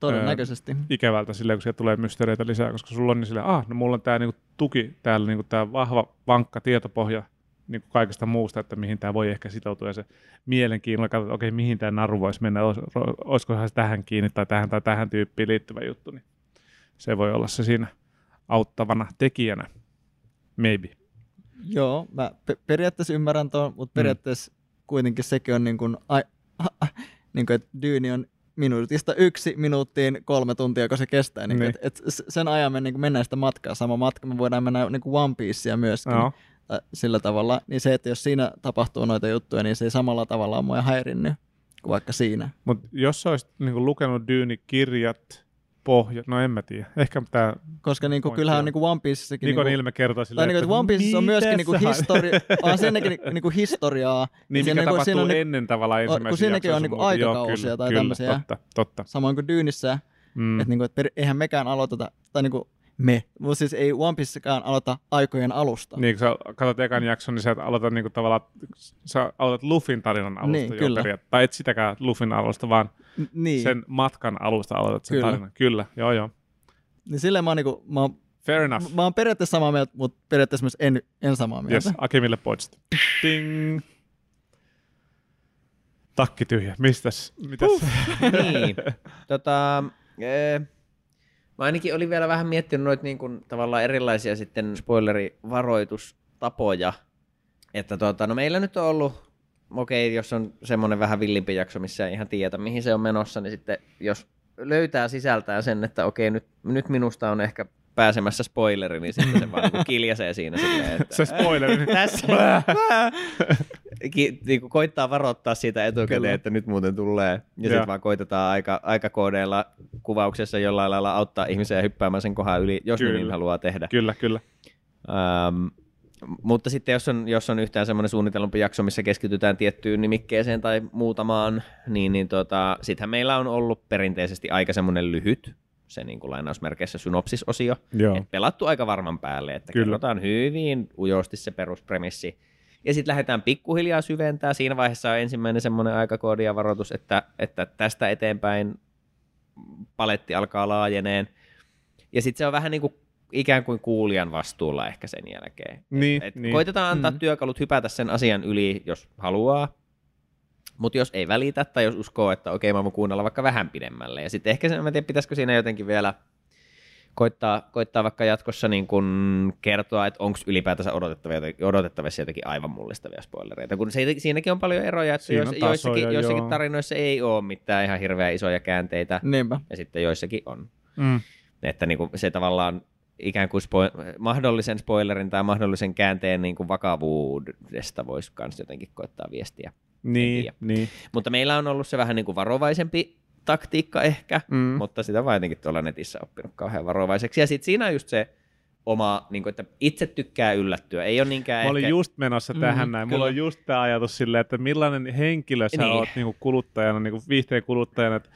Todennäköisesti. Öö, ikävältä silleen, kun siellä tulee mysteereitä lisää, koska sulla on niin silleen, ah, no mulla on tää niinku tuki täällä, niinku tää vahva, vankka tietopohja niinku kaikesta muusta, että mihin tää voi ehkä sitoutua, ja se mielenkiinnolla katsotaan, okei, okay, mihin tää naru voisi mennä, olis, olisikohan se tähän kiinni tai tähän tai tähän tyyppiin liittyvä juttu, niin se voi olla se siinä auttavana tekijänä, maybe. Joo, mä pe- periaatteessa ymmärrän tuon, mutta periaatteessa mm. kuitenkin sekin on niin kuin, ai, niin kuin että Dyyni on minuutista yksi minuuttiin kolme tuntia, kun se kestää. Niin niin. Et, et sen ajan me niin mennään sitä matkaa. Sama matka me voidaan mennä niin One Piecea myöskin no. sillä tavalla. Niin se, että jos siinä tapahtuu noita juttuja, niin se ei samalla tavalla ole mua häirinnyt kuin vaikka siinä. Mutta jos sä olisit niin lukenut Dyyni-kirjat, pohjat, no en mä tiedä. Ehkä tää... Koska niin kuin, kyllähän on niin One Piecessäkin... Nikon niin ilme kertoo silleen, että... Niin One Piecessa on myöskin niin kuin histori... on siinäkin niin kuin historiaa. Niin, mikä tapahtuu siinä on ennen tavallaan ensimmäisiä. Kun siinäkin on niin kuin aikakausia joo, tai kyllä, tämmöisiä. Totta, totta. Samoin kuin Dyynissä. Mm. Että niin kuin, et per... eihän mekään aloiteta... Tai niin kuin me. Mutta siis ei One Piecessäkään aloita aikojen alusta. Niin, kun sä katsot ekan jakson, niin sä et aloita niin kuin tavallaan... Sä aloitat Luffyn tarinan alusta niin, jo kyllä. periaatteessa. Tai et sitäkään Luffyn alusta, vaan... Niin. Sen matkan alusta aloitat sen kyllä. tarinan. Kyllä, joo joo. Niin silleen mä oon, niinku, mä oon, fair enough. Mä oon periaatteessa samaa mieltä, mutta periaatteessa myös en, en samaa mieltä. Yes, Akimille pointsit. Ding! Takki tyhjä. Mistäs? Mitäs? Uh, niin. Tota, ee, mä ainakin olin vielä vähän miettinyt noita niin kuin, tavallaan erilaisia sitten spoilerivaroitustapoja. Että tuota, no meillä nyt on ollut okei, jos on semmoinen vähän villimpi jakso, missä ei ihan tiedä, mihin se on menossa, niin sitten jos löytää sisältää sen, että okei, nyt, nyt minusta on ehkä pääsemässä spoileri, niin sitten se vaan kiljaisee siinä. Silleen, että, se spoileri. Tässä. Ki, niin koittaa varoittaa siitä etukäteen, kyllä. että nyt muuten tulee. Ja, ja. sitten vaan koitetaan aika, aikakoodeilla kuvauksessa jollain lailla auttaa ihmisiä hyppäämään sen kohan yli, jos kyllä. niin haluaa tehdä. Kyllä, kyllä. Um, Mutta sitten jos on, jos on yhtään semmoinen suunnitelmampi jakso, missä keskitytään tiettyyn nimikkeeseen tai muutamaan, niin, niin tota, sittenhän meillä on ollut perinteisesti aika semmoinen lyhyt se niin kuin lainausmerkeissä synopsisosio. Et pelattu aika varman päälle, että Kyllä. kerrotaan hyvin ujosti se peruspremissi. Ja sitten lähdetään pikkuhiljaa syventää. Siinä vaiheessa on ensimmäinen semmoinen aikakoodi ja varoitus, että, että tästä eteenpäin paletti alkaa laajeneen. Ja sitten se on vähän niin kuin ikään kuin kuulijan vastuulla ehkä sen jälkeen. Niin, et, et niin. Koitetaan antaa mm-hmm. työkalut hypätä sen asian yli, jos haluaa. Mutta jos ei välitä tai jos uskoo, että okei, mä voin kuunnella vaikka vähän pidemmälle. Ja sitten ehkä, mä en tiedä, pitäisikö siinä jotenkin vielä koittaa, koittaa vaikka jatkossa niin kun kertoa, että onko ylipäätänsä odotettavissa jotenkin aivan mullistavia spoilereita. Kun se, siinäkin on paljon eroja, että jos, joissakin, joissakin tarinoissa ei ole mitään ihan hirveän isoja käänteitä. Niinpä. Ja sitten joissakin on. Mm. Että niin kun se tavallaan ikään kuin spo- mahdollisen spoilerin tai mahdollisen käänteen niin kun vakavuudesta voisi myös jotenkin koittaa viestiä. Niin, niin. Mutta meillä on ollut se vähän niin kuin varovaisempi taktiikka ehkä, mm. mutta sitä vaan jotenkin tuolla netissä oppinut kauhean varovaiseksi. Ja sitten siinä on just se oma, niin kuin, että itse tykkää yllättyä. Ei ole niinkään Mä olin ehkä... just menossa mm, tähän näin. Kyllä. Mulla on just tämä ajatus silleen, että millainen henkilö sä niin. oot niin kuin kuluttajana, niin kuin viihteen kuluttajana, että...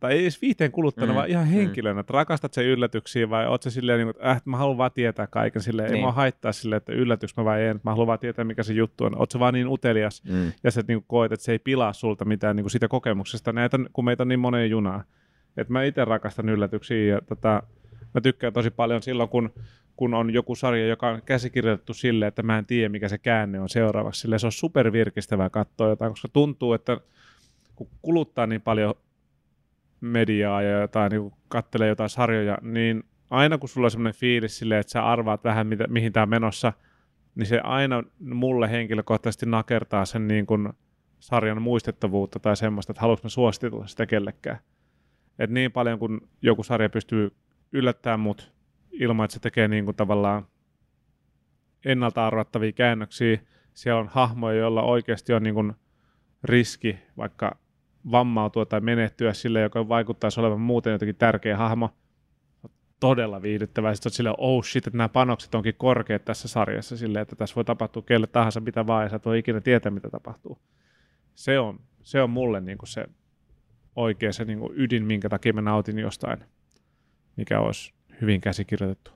tai ei edes viihteen kuluttajana, mm. vaan ihan henkilönä, että rakastat sen yllätyksiä vai oot sä silleen, niin kuin, äh, mä haluan vaan tietää kaiken, silleen, niin. ei mä haittaa silleen, että yllätyks mä vai en, mä haluan vaan tietää mikä se juttu on, oot sä vaan niin utelias mm. ja sä niin kuin koet, että se ei pilaa sulta mitään niin kuin sitä kokemuksesta, näitä, kun meitä on niin moneen junaa, että mä itse rakastan yllätyksiä ja tota, mä tykkään tosi paljon silloin, kun kun on joku sarja, joka on käsikirjoitettu silleen, että mä en tiedä mikä se käänne on seuraavaksi, silleen se on supervirkistävää katsoa jotain, koska tuntuu, että kun kuluttaa niin paljon mediaa ja jotain, niin katselee jotain sarjoja, niin aina kun sulla on semmoinen fiilis silleen, että sä arvaat vähän mitä, mihin tää on menossa, niin se aina mulle henkilökohtaisesti nakertaa sen niin kuin sarjan muistettavuutta tai semmoista, että haluanko mä suositella sitä kellekään. Et niin paljon kun joku sarja pystyy yllättämään mut ilman, että se tekee niin kuin tavallaan ennalta arvattavia käännöksiä, siellä on hahmoja, joilla oikeasti on niin kuin riski vaikka vammautua tai menehtyä sille, joka vaikuttaisi olevan muuten jotenkin tärkeä hahmo. Todella viihdyttävää. Sitten olet silleen, oh shit, että nämä panokset onkin korkeat tässä sarjassa silleen, että tässä voi tapahtua kelle tahansa mitä vaan ja sä et voi ikinä tietää mitä tapahtuu. Se on, se on mulle niin kuin se oikea se niin kuin ydin, minkä takia mä nautin jostain, mikä olisi hyvin käsikirjoitettu.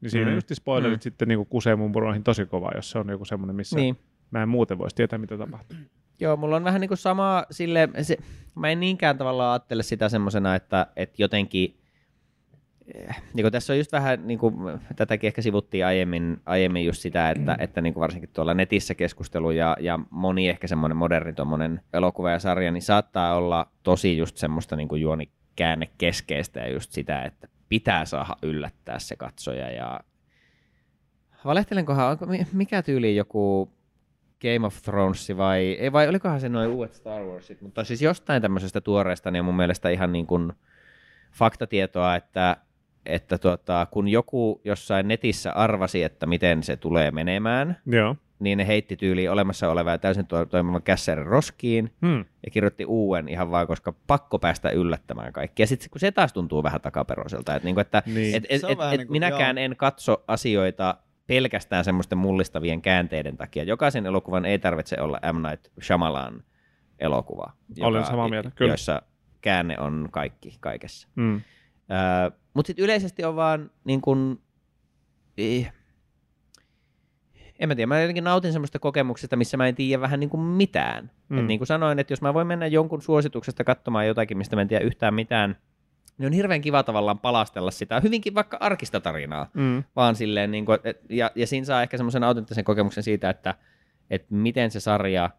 Niin siinä mm. just spoilerit mm. sitten niin kuin kusee mun puroihin tosi kovaa, jos se on joku semmoinen, missä niin. mä en muuten voisi tietää mitä tapahtuu. Joo, mulla on vähän niin kuin samaa sille, se, mä en niinkään tavallaan ajattele sitä semmosena, että, että jotenkin, niin kuin tässä on just vähän, niin kuin tätäkin ehkä sivuttiin aiemmin, aiemmin just sitä, että, että niin kuin varsinkin tuolla netissä keskustelu ja, ja moni ehkä semmoinen moderni tuommoinen elokuva ja sarja, niin saattaa olla tosi just semmoista niin kuin juonikäänne keskeistä ja just sitä, että pitää saada yllättää se katsoja ja valehtelenkohan, onko, mikä tyyli joku... Game of Thrones vai, ei vai olikohan se noin uudet Star Warsit, mutta siis jostain tämmöisestä tuoreesta, niin on mun mielestä ihan niin kuin faktatietoa, että, että tuota, kun joku jossain netissä arvasi, että miten se tulee menemään, Joo. niin ne heitti tyyliin olemassa olevaa ja täysin toimivan kässärin roskiin hmm. ja kirjoitti uuden ihan vaan, koska pakko päästä yllättämään kaikki. Ja sitten kun se taas tuntuu vähän takaperoiselta, että, niinku, että niin. et, et, et, et, niin kuin, minäkään joo. en katso asioita pelkästään semmoisten mullistavien käänteiden takia. Jokaisen elokuvan ei tarvitse olla M. Night Shyamalan elokuva, Olen joka, samaa mieltä, kyllä. jossa käänne on kaikki kaikessa. Mm. Äh, Mutta sitten yleisesti on vaan, niin kun, eh, en mä tiedä, mä jotenkin nautin semmoista kokemuksesta, missä mä en tiedä vähän niin kuin mitään. Mm. Et niin kuin sanoin, että jos mä voin mennä jonkun suosituksesta katsomaan jotakin, mistä mä en tiedä yhtään mitään, niin on hirveän kiva tavallaan palastella sitä, hyvinkin vaikka arkista tarinaa, mm. vaan silleen, niin kuin, et, ja, ja siinä saa ehkä semmoisen autenttisen kokemuksen siitä, että et miten se sarja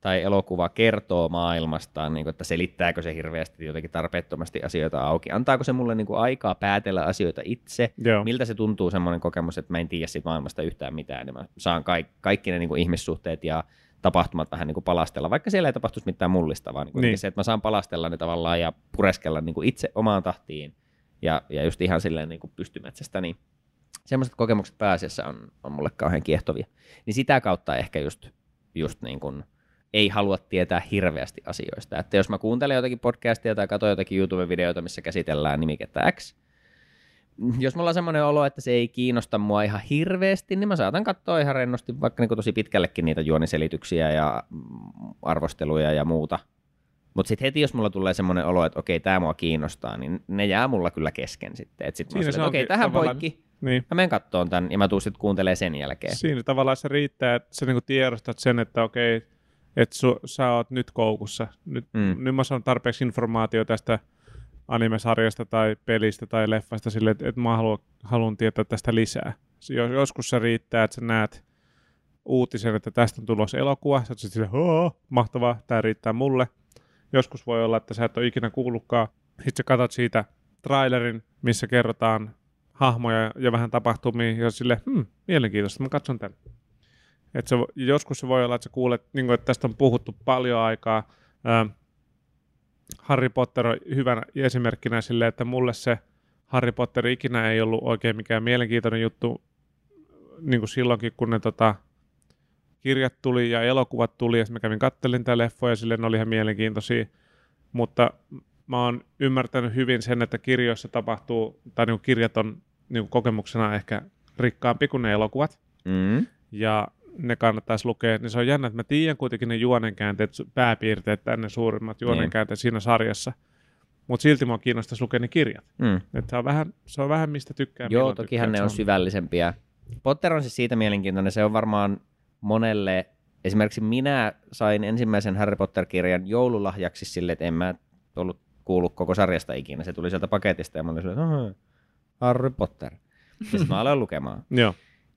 tai elokuva kertoo maailmastaan, niin kuin, että selittääkö se hirveästi jotenkin tarpeettomasti asioita auki, antaako se mulle niin kuin aikaa päätellä asioita itse, Joo. miltä se tuntuu semmoinen kokemus, että mä en tiedä siitä maailmasta yhtään mitään, niin mä saan kaikki, kaikki ne niin kuin ihmissuhteet ja tapahtumat vähän niin kuin palastella, vaikka siellä ei tapahtuisi mitään mullistavaa. Niin niin. Se, että mä saan palastella ne tavallaan ja pureskella niin kuin itse omaan tahtiin ja, ja just ihan silleen niin kuin pystymetsästä, niin semmoiset kokemukset pääasiassa on, on mulle kauhean kiehtovia. Niin sitä kautta ehkä just, just niin kuin ei halua tietää hirveästi asioista. Että jos mä kuuntelen jotakin podcastia tai katson jotakin YouTube-videoita, missä käsitellään nimikettä X, jos mulla on semmoinen olo, että se ei kiinnosta mua ihan hirveästi, niin mä saatan katsoa ihan rennosti vaikka niin tosi pitkällekin niitä juoniselityksiä ja arvosteluja ja muuta. Mutta sitten heti, jos mulla tulee semmoinen olo, että okei, tämä mua kiinnostaa, niin ne jää mulla kyllä kesken sitten. Että sitten mä sanon, että okei, tähän tavallaan poikki. Niin. Mä menen kattoon tämän ja mä tuun sitten kuuntelemaan sen jälkeen. Siinä tavallaan se riittää, että sä niinku tiedostat sen, että okei, että su, sä oot nyt koukussa. Nyt, mm. nyt mä sanon tarpeeksi informaatiota tästä animesarjasta tai pelistä tai leffasta silleen, että et mä haluan, haluan tietää tästä lisää. Joskus se riittää, että sä näet uutisen, että tästä on tulossa elokuva. Sä oot sitten silleen, hoo, mahtavaa, tää riittää mulle. Joskus voi olla, että sä et ole ikinä kuullutkaan. Sitten sä katot siitä trailerin, missä kerrotaan hahmoja ja vähän tapahtumia. Ja silleen, hmm, mielenkiintoista, mä katson tämän. Et se, joskus se voi olla, että sä kuulet, niin kun, että tästä on puhuttu paljon aikaa. Ähm, Harry Potter on hyvänä esimerkkinä silleen, että mulle se Harry Potter ikinä ei ollut oikein mikään mielenkiintoinen juttu. Niin kuin silloinkin, kun ne tota, kirjat tuli ja elokuvat tuli ja sitten mä kävin kattelin tää leffoja ja silleen ne oli ihan mielenkiintoisia. Mutta mä oon ymmärtänyt hyvin sen, että kirjoissa tapahtuu, tai niin kuin kirjat on niin kuin kokemuksena ehkä rikkaampi kuin ne elokuvat. Mm. Ja ne kannattaisi lukea, niin se on jännä, että mä tiedän kuitenkin ne juonenkäänteet, pääpiirteet tai ne suurimmat juonenkäänteet mm. siinä sarjassa. Mutta silti mua kiinnostaisi lukea ne kirjat. Mm. Et se on vähän, se on vähän mistä tykkää. Joo, tokihan tykkää, ne on syvällisempiä. Potter on siis siitä mielenkiintoinen, se on varmaan monelle, esimerkiksi minä sain ensimmäisen Harry Potter-kirjan joululahjaksi sille, että en mä ollut kuullut koko sarjasta ikinä. Se tuli sieltä paketista ja mä olin silleen, että Harry Potter. Ja sitten mä aloin lukemaan.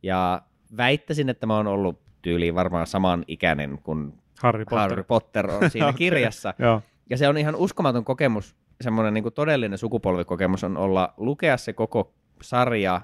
Ja väittäisin, että mä oon ollut tyyliin varmaan samanikäinen kuin Harry Potter, Harry Potter on siinä kirjassa. Okay. Ja se on ihan uskomaton kokemus, semmoinen niin kuin todellinen sukupolvikokemus on olla lukea se koko sarja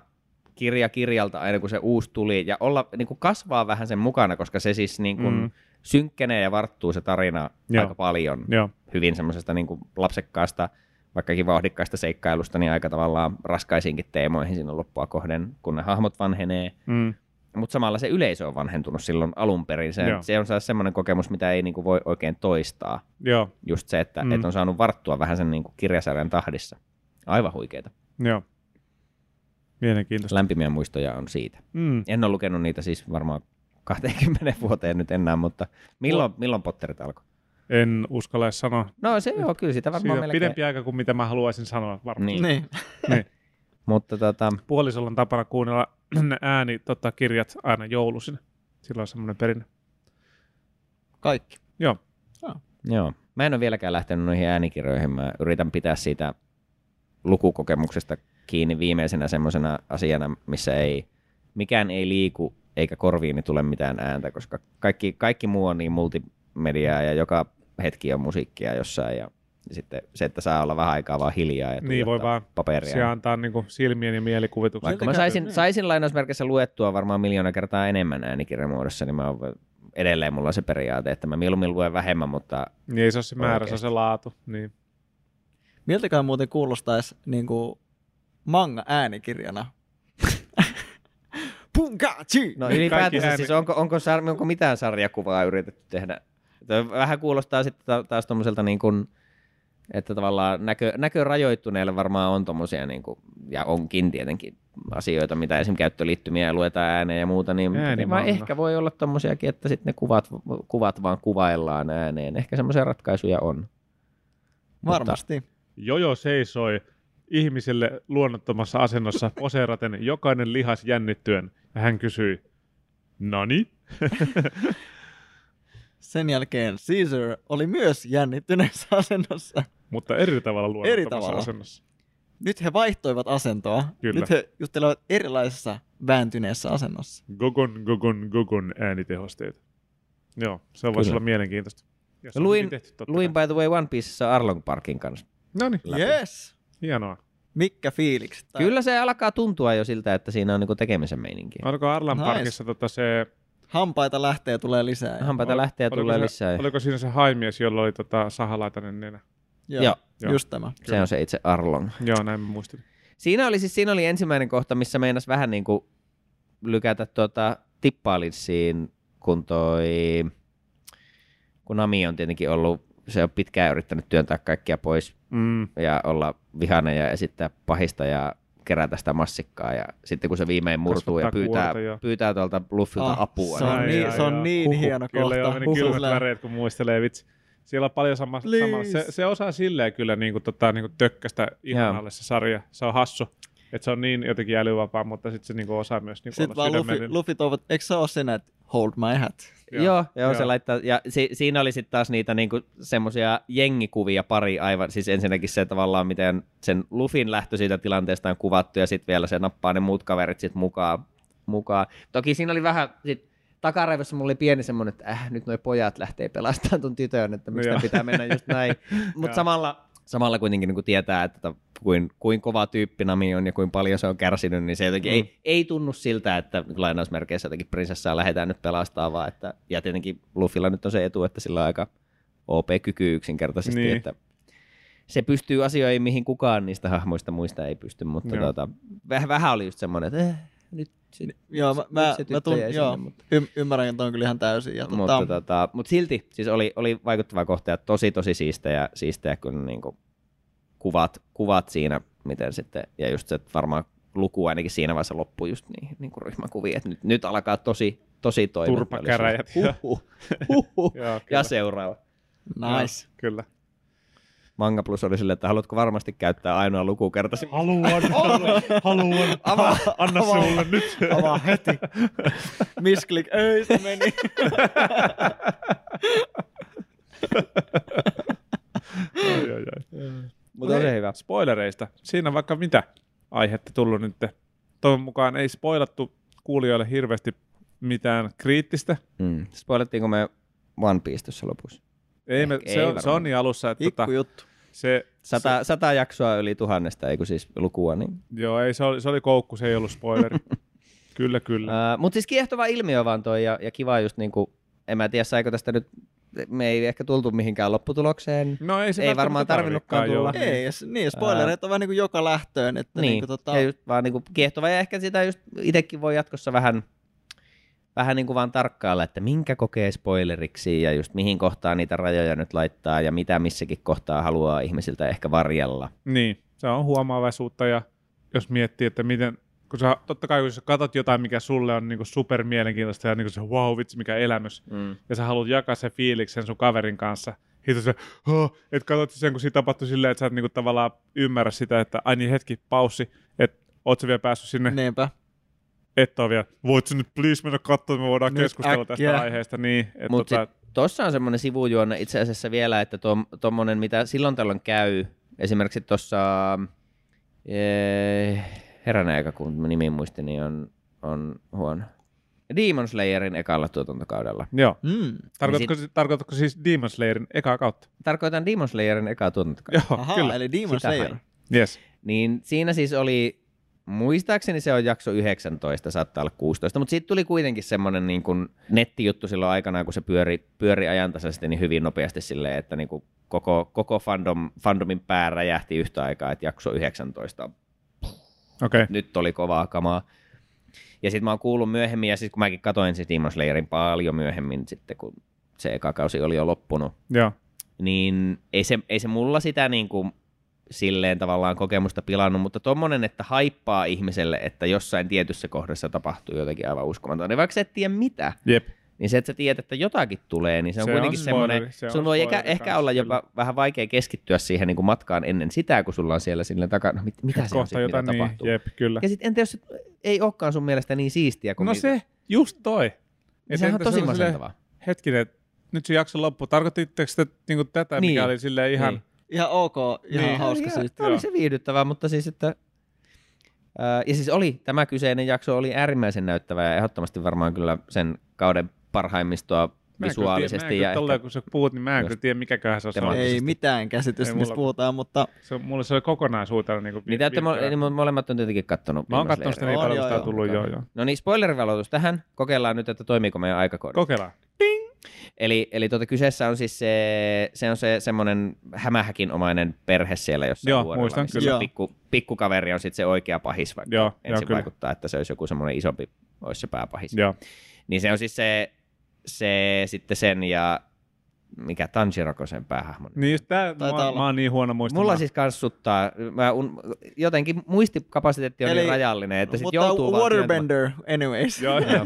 kirja kirjalta aina kun se uusi tuli ja olla niin kuin kasvaa vähän sen mukana, koska se siis niin kuin mm. synkkenee ja varttuu se tarina Joo. aika paljon Joo. hyvin semmoisesta niin kuin lapsekkaasta, vaikkakin vauhdikkaasta seikkailusta, niin aika tavallaan raskaisiinkin teemoihin siinä loppua kohden, kun ne hahmot vanhenee. Mm. Mutta samalla se yleisö on vanhentunut silloin alun perin. Se, se on semmoinen kokemus, mitä ei niinku voi oikein toistaa. Joo. Just se, että mm. et on saanut varttua vähän sen niinku kirjasarjan tahdissa. Aivan huikeeta. Joo. Mielenkiintoista. Lämpimiä muistoja on siitä. Mm. En ole lukenut niitä siis varmaan kaksikymmentä vuoteen nyt enää, mutta milloin, no. milloin Potterit alkoi? En uskalla edes sanoa. No se on kyllä, sitä varmaan melkein. Pidempi aika kuin mitä mä haluaisin sanoa varmasti. Niin. niin. niin. Mutta tota... puolisolla on tapana kuunnella ääni tota, kirjat aina joulusin. Silloin on semmoinen perinne. Kaikki? Joo. Ah. Joo. Mä en ole vieläkään lähtenyt noihin äänikirjoihin. Mä yritän pitää siitä lukukokemuksesta kiinni viimeisenä semmoisena asiana, missä ei, mikään ei liiku eikä korviini tule mitään ääntä, koska kaikki, kaikki muu on niin multimediaa ja joka hetki on musiikkia jossain ja sitten se, että saa olla vähän aikaa vaan hiljaa ja niin voi vaan paperia. Se antaa niin kuin silmien ja mielikuvituksen. Vaikka mä saisin, saisin lainausmerkissä luettua varmaan miljoona kertaa enemmän äänikirjamuodossa, niin mä oon, edelleen mulla on se periaate, että mä mieluummin luen vähemmän, mutta... Niin ei se ole se määrä, se on se laatu. Niin. Miltäkään muuten kuulostaisi niin kuin manga äänikirjana? Punkachi! No ylipäätänsä ääni... siis onko, onko, sar... onko mitään sarjakuvaa yritetty tehdä? Vähän kuulostaa sitten taas tommoselta niin kuin... Että tavallaan näkö, näkörajoittuneille varmaan on tommosia, niin kuin, ja onkin tietenkin asioita, mitä esimerkiksi käyttöliittymiä ja luetaan ääneen ja muuta, niin, niin vaan ehkä voi olla tommosiakin, että sitten ne kuvat, kuvat vaan kuvaillaan ääneen. Ehkä semmoisia ratkaisuja on. Varmasti. Mutta... Jojo seisoi ihmiselle luonnottomassa asennossa poseeraten jokainen lihas jännittyen, ja hän kysyi, nani? Sen jälkeen Caesar oli myös jännittyneessä asennossa. Mutta eri tavalla luonnottomassa asennossa. Nyt he vaihtoivat asentoa. Kyllä. Nyt he juttelevat erilaisessa vääntyneessä asennossa. Gogon, gogon, gogon äänitehosteita. Joo, se voisi olla mielenkiintoista. Luin, tehty, luin by the way One Piecessa Arlong Parkin kanssa. Noniin. Yes. Hienoa. Mikä fiiliksi? Tai... Kyllä se alkaa tuntua jo siltä, että siinä on niinku tekemisen meininki. Alkoi Arlong nice. Parkissa tota se... Hampaita lähtee tulee lisää. Hampaita lähtee tulee se, lisää. Oliko siinä se haimies, jolla oli tota sahalaitainen nenä? Joo, Joo, just tämä. Se Kyllä. on se itse Arlong. Joo, näin muistin. Siinä oli siis siinä oli ensimmäinen kohta, missä meinasi vähän niin kuin lykätä tuota tippaalinssiin, kun toi kun Nami on tietenkin ollut, se on pitkään yrittänyt työntää kaikkia pois mm. ja olla vihainen ja esittää pahista ja kerätä sitä massikkaa ja sitten kun se viimein murtuu ja pyytää, ja pyytää tuolta Luffilta ah, apua. Se on niin, ai, se on ai, niin huhu, hieno kohta. Kyllä jo meni kylmät väreet, kun muistelee vitsi. Siellä on paljon sama, sama. Se, se osaa silleen kyllä niinku, tota, niinku tökkästä ihanalle se sarja. Se on hassu. Että se on niin jotenkin älyvapaa, mutta sitten se niinku osaa myös niinku olla sydämellinen. Sitten vaan Luffy toivot, eikö se ole sinä, että hold my hat? Joo, joo, joo. Se laittaa. Ja si, siinä oli sitten taas niitä niinku semmoisia jengikuvia pari aivan. Siis ensinnäkin se tavallaan, miten sen Luffyn lähtö siitä tilanteesta on kuvattu, ja sitten vielä se nappaa ne muut kaverit sitten mukaan, mukaan. Toki siinä oli vähän sit, takaraivossa mulla oli pieni semmoinen, että äh, nyt noi pojat lähtee pelastamaan ton tytön, että miksi pitää mennä just näin. Mutta samalla, samalla kuitenkin niin kuin tietää, että kuin, kuin kova tyyppi Nami on ja kuin paljon se on kärsinyt, niin se jotenkin mm. ei, ei tunnu siltä, että lainausmerkeissä jotenkin prinsessaa lähdetään nyt pelastamaan, vaan että, ja tietenkin Luffylla nyt on se etu, että sillä on aika O P-kyky yksinkertaisesti, niin. Että se pystyy asioihin, mihin kukaan niistä hahmoista muista ei pysty, mutta tuota, vähän, vähän oli just semmoinen, että eh, nyt Sit, joo, mä, mä, mä tuun, joo. Sinne, mutta... y- ymmärrän, että on kyllä ihan täysin. Ja mutta, on... tota, mutta silti siis oli, oli vaikuttava kohta ja tosi tosi siistejä, siistejä kun niinku kuvat, kuvat siinä, miten sitten, ja just se varmaan luku ainakin siinä vaiheessa loppui just niin, niin kuin ryhmäkuvia, että nyt, nyt alkaa tosi, tosi toimia. Turpakäräjät. Huhhuh. Huhhuh. Joo, ja seuraava. Nice. Joo, kyllä. Manga Plus oli silleen, että haluatko varmasti käyttää ainoa lukukertasi? Haluan, haluan, haluan. Avaa, anna avaa, sulle nyt. Avaa heti. Misklik, ei se meni. Ai, ai, ai. Mutta se hyvä. Spoilereista. Siinä on vaikka mitä aihetta tullut nyt. Toivon mukaan ei spoilattu kuulijoille hirveästi mitään kriittistä. Mm. Spoilattiinko me One Piece tuossa lopussa? Ei me, se, ei on, se on niin alussa, että tota, se, sata, se, sata jaksoa yli tuhannesta, eikö siis lukua? Niin. Joo, ei, se, oli, se oli koukku, se ei ollut spoileri. Kyllä, kyllä. Uh, Mutta siis kiehtova ilmiö vaan toi ja, ja kiva just niinku, en mä tiedä saiko tästä nyt, me ei ehkä tultu mihinkään lopputulokseen. No ei, ei varmaan tarvinnutkaan tulla. Joo. Ei, niin, spoilereita uh, vaan niinku joka lähtöön. Että niin, niinku tota... just, vaan niinku kiehtova ja ehkä sitä just itsekin voi jatkossa vähän... Vähän niin kuin vaan tarkkailla, että minkä kokee spoileriksi ja just mihin kohtaan niitä rajoja nyt laittaa ja mitä missäkin kohtaa haluaa ihmisiltä ehkä varjella. Niin, se on huomaavaisuutta ja jos miettii, että miten, kun sä, totta kai kun sä katot jotain, mikä sulle on niin kuin super mielenkiintoista ja niin kuin se wow vitsi mikä elämys mm. ja sä haluat jakaa sen fiiliksen sun kaverin kanssa. Hito se, oh, että katot sen kun siinä tapahtui silleen, että sä et niin kuin tavallaan ymmärrä sitä, että ai niin hetki, paussi, että oot sä vielä päässyt sinne? Niinpä. Että on vielä, voit sä nyt please mennä katsomaan, että me voidaan nyt keskustella äkkiä tästä aiheesta. Niin, mutta tota... tuossa on semmoinen sivujuona itse asiassa vielä, että tuommoinen, mitä silloin tällöin käy, esimerkiksi tuossa ee, herran aika, kun nimi muistin, niin on, on huono. Demon Slayerin ekalla tuotantokaudella. Joo. Mm. Tarkoitatko, sit... tarkoitatko siis Demon Slayerin ekaa kautta? Tarkoitan Demon Slayerin ekaa tuotantokautta. Joo, aha, kyllä. Eli Demon sitä Slayer. Yes. Niin siinä siis oli... Muistaakseni se on jakso yhdeksäntoista, saattaa olla kuusitoista, mutta siitä tuli kuitenkin semmoinen niin kuin nettijuttu silloin aikanaan, kun se pyöri, pyöri ajantasaisesti niin hyvin nopeasti silleen, että niin kuin koko, koko fandom, fandomin pää räjähti yhtä aikaa, että jakso yhdeksäntoista, okay. Nyt oli kovaa kamaa. Ja sitten mä oon kuullut myöhemmin, ja sitten kun mäkin katoin se Demon Slayerin paljon myöhemmin sitten, kun se eka kausi oli jo loppunut, ja. Niin ei se, ei se mulla sitä niin kuin silleen tavallaan kokemusta pilannut, mutta tommonen, että haippaa ihmiselle, että jossain tietyssä kohdassa tapahtuu jotakin aivan uskomatonta. Niin vaikka sä et tiedä mitä, jep. Niin se, että sä tiedät, että jotakin tulee, niin se on se kuitenkin on semmoinen, se sun voi ehkä, ehkä olla jopa kyllä. Vähän vaikea keskittyä siihen niin kuin matkaan ennen sitä, kun sulla on siellä silleen takana, no, mit, mitä se on sitten, mitä niin, tapahtuu. Jep, kyllä. Ja sitten entä jos ei olekaan sun mielestä niin siistiä? Kuin no niitä. Se, just toi. Niin sehän on tosi se masentavaa. Hetkinen, nyt se jakso loppu. Tarkoititteko sitä niin tätä, niin. Mikä oli silleen ihan... Niin. Ihan ok, ihan niin. Hauska siis. Oli se viihdyttävää, mutta siis että... Ää, ja siis oli, tämä kyseinen jakso oli äärimmäisen näyttävä ja ehdottomasti varmaan kyllä sen kauden parhaimmistoa mä visuaalisesti. Tiedä, mä en kyllä tolleen, kun sä puhut, niin mä en kyllä tiedä, mikäköhän se on. Ei mitään käsitystä, mistä puhutaan, mutta... Se, mulle se oli kokonaisuutena niin kuin... Niitä mo- molemmat on tietenkin kattonut. Mä oon kattonut sitä, niitä alusta on tullut, joo joo. No niin, spoilerivaloitus tähän. Kokeillaan nyt, että toimiiko meidän aikakoodi. Kokeillaan. Ding! Eli, eli tuota kyseessä on siis se, se on se semmoinen hämähäkinomainen perhe siellä jossain vuorella, missä se pikku, pikkukaveri on sitten se oikea pahis, vaikka joo, ensin joo, vaikuttaa, että se olisi joku semmoinen isompi, olisi se pääpahis. Joo. Niin se on siis se, se sitten sen ja mikä Tanjiroko sen päähahmo. Niin just tää, mä, mä oon niin huono muistamaan. Mulla siis kanssuttaa, mä un, jotenkin muistikapasiteetti on eli, niin rajallinen, että sit joutuu vaan... Mutta waterbender anyways. Joo, joo, joo.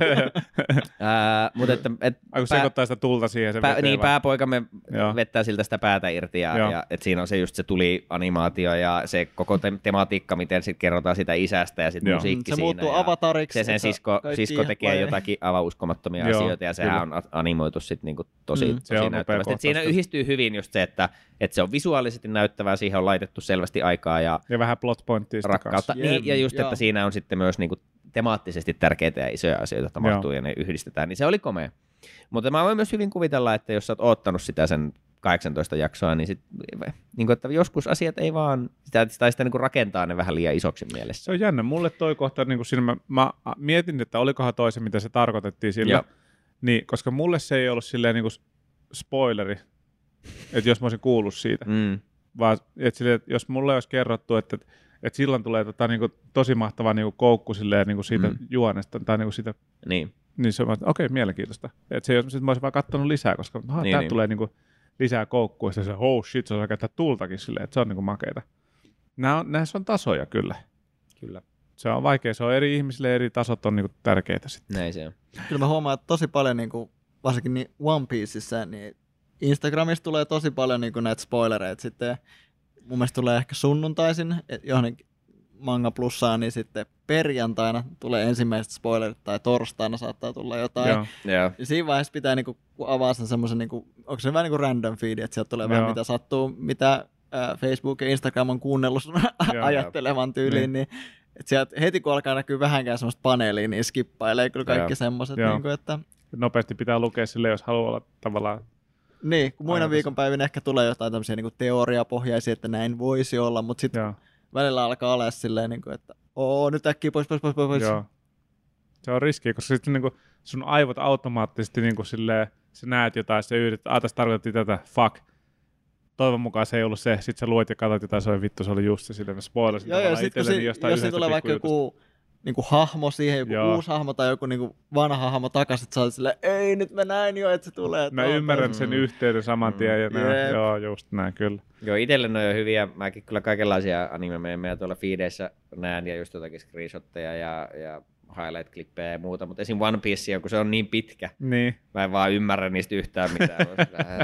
Mutta että... Et kun sekoittaa sitä tulta siihen sen pää, veteen. Niin, vai? Pääpoikamme joo. vettää siltä sitä päätä irti ja, ja et siinä on se just se tulianimaatio ja se koko te- tematiikka, miten sit kerrotaan sitä isästä ja sit joo. musiikki se siinä. Se muuttuu avatariksi. Se sen sisko, sisko tekee vai... jotakin avauskomattomia joo, asioita ja sehän kyllä. on animoitu sit niinku tosi, mm. tosi näyttävä. Siinä yhdistyy hyvin just se, että, että se on visuaalisesti näyttävää, siihen on laitettu selvästi aikaa ja, ja vähän plot pointtia rakkautta. Niin, ja just, että siinä on sitten myös niinku temaattisesti tärkeitä ja isoja asioita tapahtuu ja ne yhdistetään, niin se oli komea. Mutta mä voin myös hyvin kuvitella, että jos sä oot oottanut sitä sen kahdeksantoista jaksoa, niin, sit, niin kuin, että joskus asiat ei vaan, sitä, sitä, sitä niin kuin rakentaa ne vähän liian isoksi mielessä. Se on jännä. Mulle toi kohta, niin kuin siinä mä, mä mietin, että olikohan toi se, mitä se tarkoitettiin sillä, niin, koska mulle se ei ollut silleen niin kuin spoileri, että jos mä olisin kuullut siitä, mm. vaan että sille, että jos mulle olisi kerrottu, että, että silloin tulee tota, niin kuin, tosi mahtava niin kuin koukku silleen, niin kuin siitä mm. juonesta tai niin kuin siitä, niin, niin se on, että okei, okay, mielenkiintoista. Että se, jos mä olisin vaan katsonut lisää, koska aha, niin, tää niin. tulee niin kuin, lisää koukkua, ja se on, oh shit, se on käyttää tultakin silleen, että se on niin kuin makeita. Nämä on, näissä on tasoja kyllä. Kyllä. Se on vaikea, se on eri ihmisille, eri tasot on niin kuin tärkeitä sitten. Näin se on. Kyllä mä huomaan, että tosi paljon niin kuin varsinkin niin One Pieceissä, niin Instagramissa tulee tosi paljon niin kuin näitä spoilereita. Sitten mun mielestä tulee ehkä sunnuntaisin johonkin Manga Plussaan, niin sitten perjantaina tulee ensimmäiset spoilerit, tai torstaina saattaa tulla jotain. Joo, yeah. Ja siinä vaiheessa pitää niin kuin, kun avaa sen semmoisen, niin kuin, onko se vähän niin kuin random feed, että sieltä tulee joo. vähän mitä sattuu, mitä äh, Facebook ja Instagram on kuunnellut sun joo, ajattelevan tyyliin, niin, niin että sieltä heti kun alkaa näkyä vähänkään semmoista paneeliin, niin skippailee kyllä kaikki semmoiset, niin kuin, että... Nopeasti pitää lukea sille, jos haluaa olla tavallaan... Niin, kun muina viikonpäivinä ehkä tulee jotain tämmöisiä niin kuin teoriapohjaisia, että näin voisi olla, mutta sitten joo. välillä alkaa olla silleen, niin kuin, että oo, nyt äkkiä pois, pois, pois, pois. Joo. Se on riski, koska sitten niin kuin sun aivot automaattisesti niin kuin silleen, sä näet jotain, sä yhdät, aah, tässä tarkoitettiin tätä, fuck. Toivon mukaan se ei ollut se, sit sä luet ja katsot jotain, se oli vittu, se oli just se silleen, mä spoilasin tavallaan itselleni jostain yhdestä pikkujutusta. Jos se tulee vaikka joku... Niinku hahmo siihen, joku joo. uusi hahmo tai joku niinku vanha hahmo takaisin, että sä olet silleen, ei nyt mä näin jo, että se tulee. Mä tuolta. Ymmärrän sen yhteyden saman tien ja näin, joo just näin kyllä. Joo itselle ne on jo hyviä, mäkin kyllä kaikenlaisia anime-meemejä tuolla feedeissä näen ja just jotakin screenshotteja ja, ja highlight-klippejä ja muuta, mutta esim. One Piece, kun se on niin pitkä, niin. mä en vaan ymmärrä niistä yhtään mitään.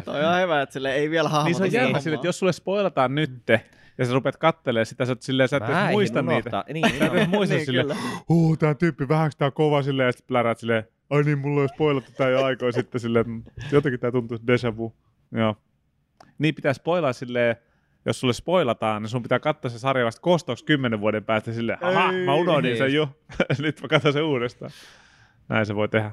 Toi on hyvä, että sille ei vielä hahmota. Niin se on jännä sille, että jos sulle spoilataan nytte, ja sä rupeat kattelemaan sitä, sä, silleen, sä et edes muista niitä. Niin, sä et edes muista niin, silleen, huu, tää tyyppi, vähänkö tää on kova silleen, ja sit pläräät silleen, ai niin, mulla on spoilattu tää jo aikoja sitten silleen, jotenkin tää tuntuu deja vu. Joo. Niin pitää spoilaa silleen, jos sulle spoilataan, niin sun pitää katsoa se sarja vasta kostoksi kymmenen vuoden päästä silleen, aha, mä unohdin sen jo, nyt mä katson sen uudestaan. Näin se voi tehdä.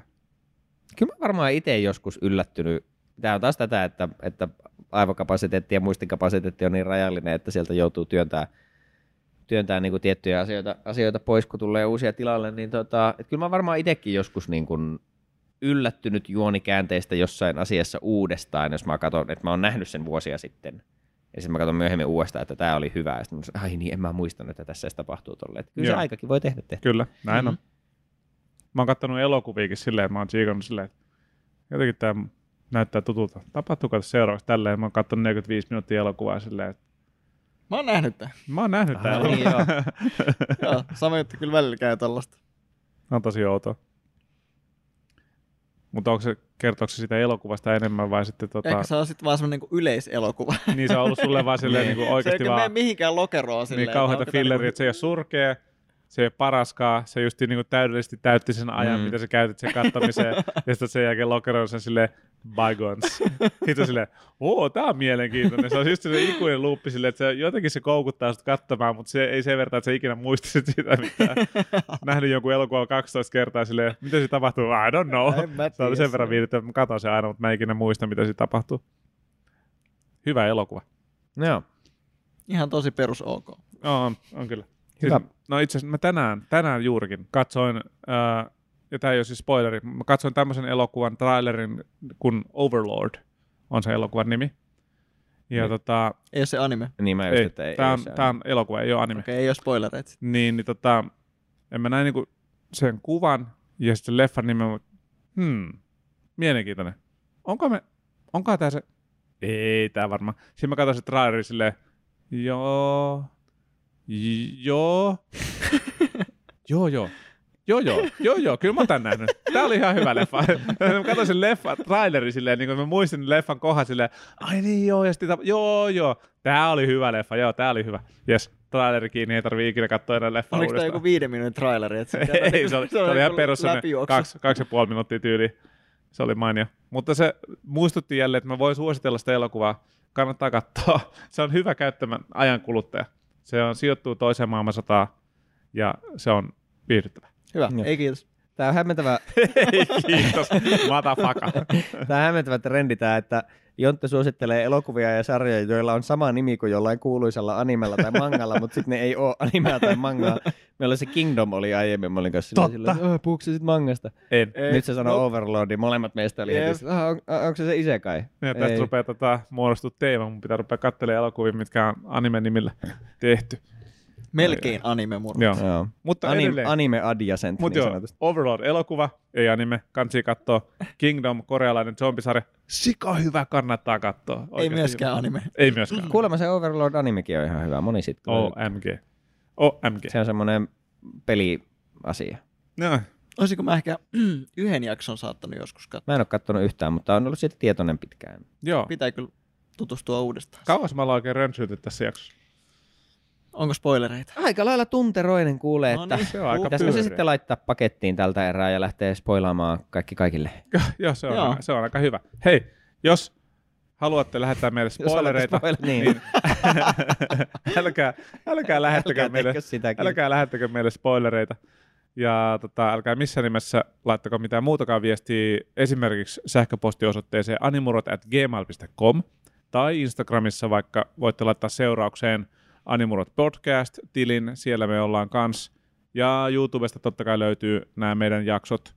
Kyllä mä varmaan ite joskus yllättynyt. Tää on taas tätä, että, että aivokapasiteetti ja muistikapasiteetti on niin rajallinen, että sieltä joutuu työntämään työntää niinku tiettyjä asioita, asioita pois, kun tulee uusia tilalle. Niin tota, et kyllä mä varmaan itsekin joskus niinku yllättynyt juonikäänteistä jossain asiassa uudestaan, jos mä katson, että mä oon nähnyt sen vuosia sitten. Ja sitten mä katson myöhemmin uudestaan, että tää oli hyvä. Ja sitten mä sanoin, ai niin, en mä muistanut, että tässä edes tapahtuu tolle. Kyllä joo. se aikakin voi tehdä tehty. Kyllä, näin on. Mm-hmm. Mä oon kattonut elokuviikin silleen, että mä oon tsiikannut silleen, että jotenkin tää... Näyttää tutulta. Tapahtuuko tässä seuraavaksi tälleen? Mä oon katsonut neljäkymmentäviisi minuuttia elokuvaa silleen. Että... Mä oon nähnyt tämän. Mä oon nähnyt tämän. Niin, joo. joo, sama juttu kyllä välillä käy tollaista. On tosi outoa. Mutta onko se, kertooko se sitä elokuvasta enemmän vai sitten... Tota... Ehkä se on sitten vaan semmoinen niinku yleiselokuva. niin se on ollut sulle vaan silleen niinku oikeasti vaan... Se ei mene mihinkään lokeroon silleen. Niin kauheita filleriä, että se ei ole surkea. Se ei ole paraskaan, se just niin kuin täydellisesti täytti sen ajan, mm. mitä sä käytit sen kattamiseen, ja sitten sen jälkeen lokeroin sen silleen, bygones. Sitten silleen, ooo, tää on mielenkiintoinen. Se on just se ikuinen luuppi silleen, että se jotenkin se koukuttaa sut katsomaan, mutta se ei sen verran, että sä ikinä muistisit sitä mitään. Nähnyt jonkun elokuvan kaksitoista kertaa silleen, mitä se tapahtuu? I don't know. Se oli sen verran viihdyttävä, mä katon sen aina, mutta mä ikinä muista, mitä se tapahtuu. Hyvä elokuva. Joo. Ihan tosi perus ok. No, on, on kyllä. Siis, no itse asiassa mä tänään, tänään juurikin katsoin, ää, ja tää ei ole siis spoileri, mä katsoin tämmöisen elokuvan trailerin, kun Overlord on se elokuvan nimi. Ja, niin. tota, ei ole se anime. Niin mä just, ei, että ei tää, on, tää on elokuva, ei ole anime. Okei, okay, ei ole spoilereita. Niin, niin tota, en mä näin niinku sen kuvan ja sitten leffan nimen, hmm, mielenkiintoinen. Onko me, onko tää se ei tää varmaan. Siinä mä katsoin se traileri silleen, joo, joo, joo, joo. Joo, joo, joo, joo, kyllä mä oon tän nähnyt. Tää oli ihan hyvä leffa. Mä katsoin sen leffan trailerin silleen, niin kun mä muistin leffan kohan silleen, ai niin joo, ja sitten tap- joo, joo, tää oli hyvä leffa, joo, tää oli hyvä. Jes, traileri kiinni, ei tarvii ikinä katsoa enää leffaa uudestaan. Oliko tää joku viiden minuutin traileri? Ei, se, ei, se oli, se oli ihan perus semmoinen kaksi, kaksi ja puoli minuuttia tyyliin. Se oli mainio. Mutta se muistutti jälleen, että mä voin suositella sitä elokuvaa. Kannattaa katsoa. Se on hyvä käyttämään ajan kuluttaja. Se on, sijoittuu toiseen maailmansotaan ja se on viihdyttävä. Hyvä, ja. Ei kiitos. Tämä on hämmentävä... Ei kiitos, matafaka. Tämä on hämmentävä trendi tämä, että Jontte suosittelee elokuvia ja sarjoja, joilla on sama nimi kuin jollain kuuluisalla animella tai mangalla, mutta sitten ne ei ole animea tai mangaa. Meillä se Kingdom oli aiemmin, mä olin kanssa silloin, silloin puhuuko sä sit mangasta? En. Nyt ei. Se sanoo no. Overlordi, molemmat meistä oli heti. Ah, on, onko se se isekai? Ja tästä rupeaa tota, muodostua teema, mun pitää rupeaa katselemaan elokuvia, mitkä on anime-nimillä tehty. Melkein anime-murrot. Joo. Joo. Mutta Anim, anime-adjacent. Mutta niin joo, Overlord-elokuva, ei anime, kansi katsoa. Kingdom, korealainen zombisarja, sika hyvä, kannattaa katsoa. Oikeasti ei myöskään hyvä. Anime. Ei myöskään. Kuulemma se Overlord-animekin on ihan hyvä, moni sitten. O M G. O M G. Se on semmoinen peliasia. Joo. Olisiko mä ehkä yhden jakson saattanut joskus katsoa? Mä en ole katsonut yhtään, mutta on ollut siitä tietoinen pitkään. Joo. Pitää kyllä tutustua uudestaan. Kauas mä ollaan oikein rönsyyty tässä jaksossa. Onko spoilereita? Aika lailla tunteroinen kuulee, no, että niin, pitäisikö se sitten laittaa pakettiin tältä erää ja lähtee spoilaamaan kaikki kaikille. Joo, se on, Joo. Aika, se on aika hyvä. Hei, jos haluatte lähettää meille spoilereita, spoil- niin, niin älkää, älkää, lähettäkö meille, älkää lähettäkö meille spoilereita. Ja tota, älkää missään nimessä laittako mitään muutakaan viestiä esimerkiksi sähköpostiosoitteeseen animurrot at gmail dot com tai Instagramissa vaikka voitte laittaa seuraukseen Animurrot podcast-tilin, siellä me ollaan kans. Ja YouTubesta totta kai löytyy nämä meidän jaksot.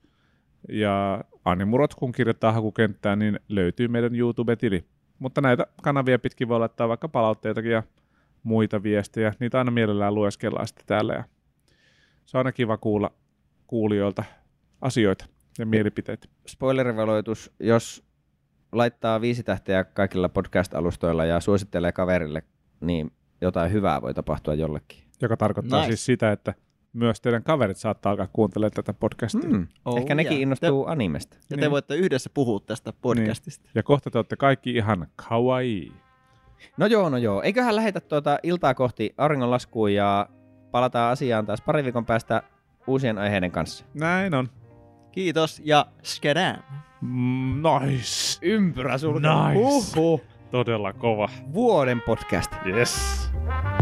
Ja Animurrot, kun kirjoittaa hakukenttään, niin löytyy meidän YouTube-tili. Mutta näitä kanavia pitkin voi laittaa vaikka palautteitakin ja muita viestejä. Niitä aina mielellään lueskellaan sitten täällä. Ja se on aina kiva kuulla kuulijoilta asioita ja mielipiteitä. Spoilerivaloitus, jos laittaa viisi tähteä kaikilla podcast-alustoilla ja suosittelee kaverille, niin jotain hyvää voi tapahtua jollekin. Joka tarkoittaa nice. Siis sitä, että myös teidän kaverit saattaa alkaa kuuntelemaan tätä podcastia. Mm. Oh, ehkä nekin yeah. innostuu te... animesta. Ja te niin. voitte yhdessä puhua tästä podcastista. Niin. Ja kohta te olette kaikki ihan kawaii. No joo, no joo. Eiköhän lähetä tuota iltaa kohti auringonlaskuun ja palataan asiaan taas pari viikon päästä uusien aiheiden kanssa. Näin on. Kiitos ja shkadam. Nice. Ympyrä sulkeutuu. Nice. Uhuh. Todella kova. Vuoden podcast. Yes.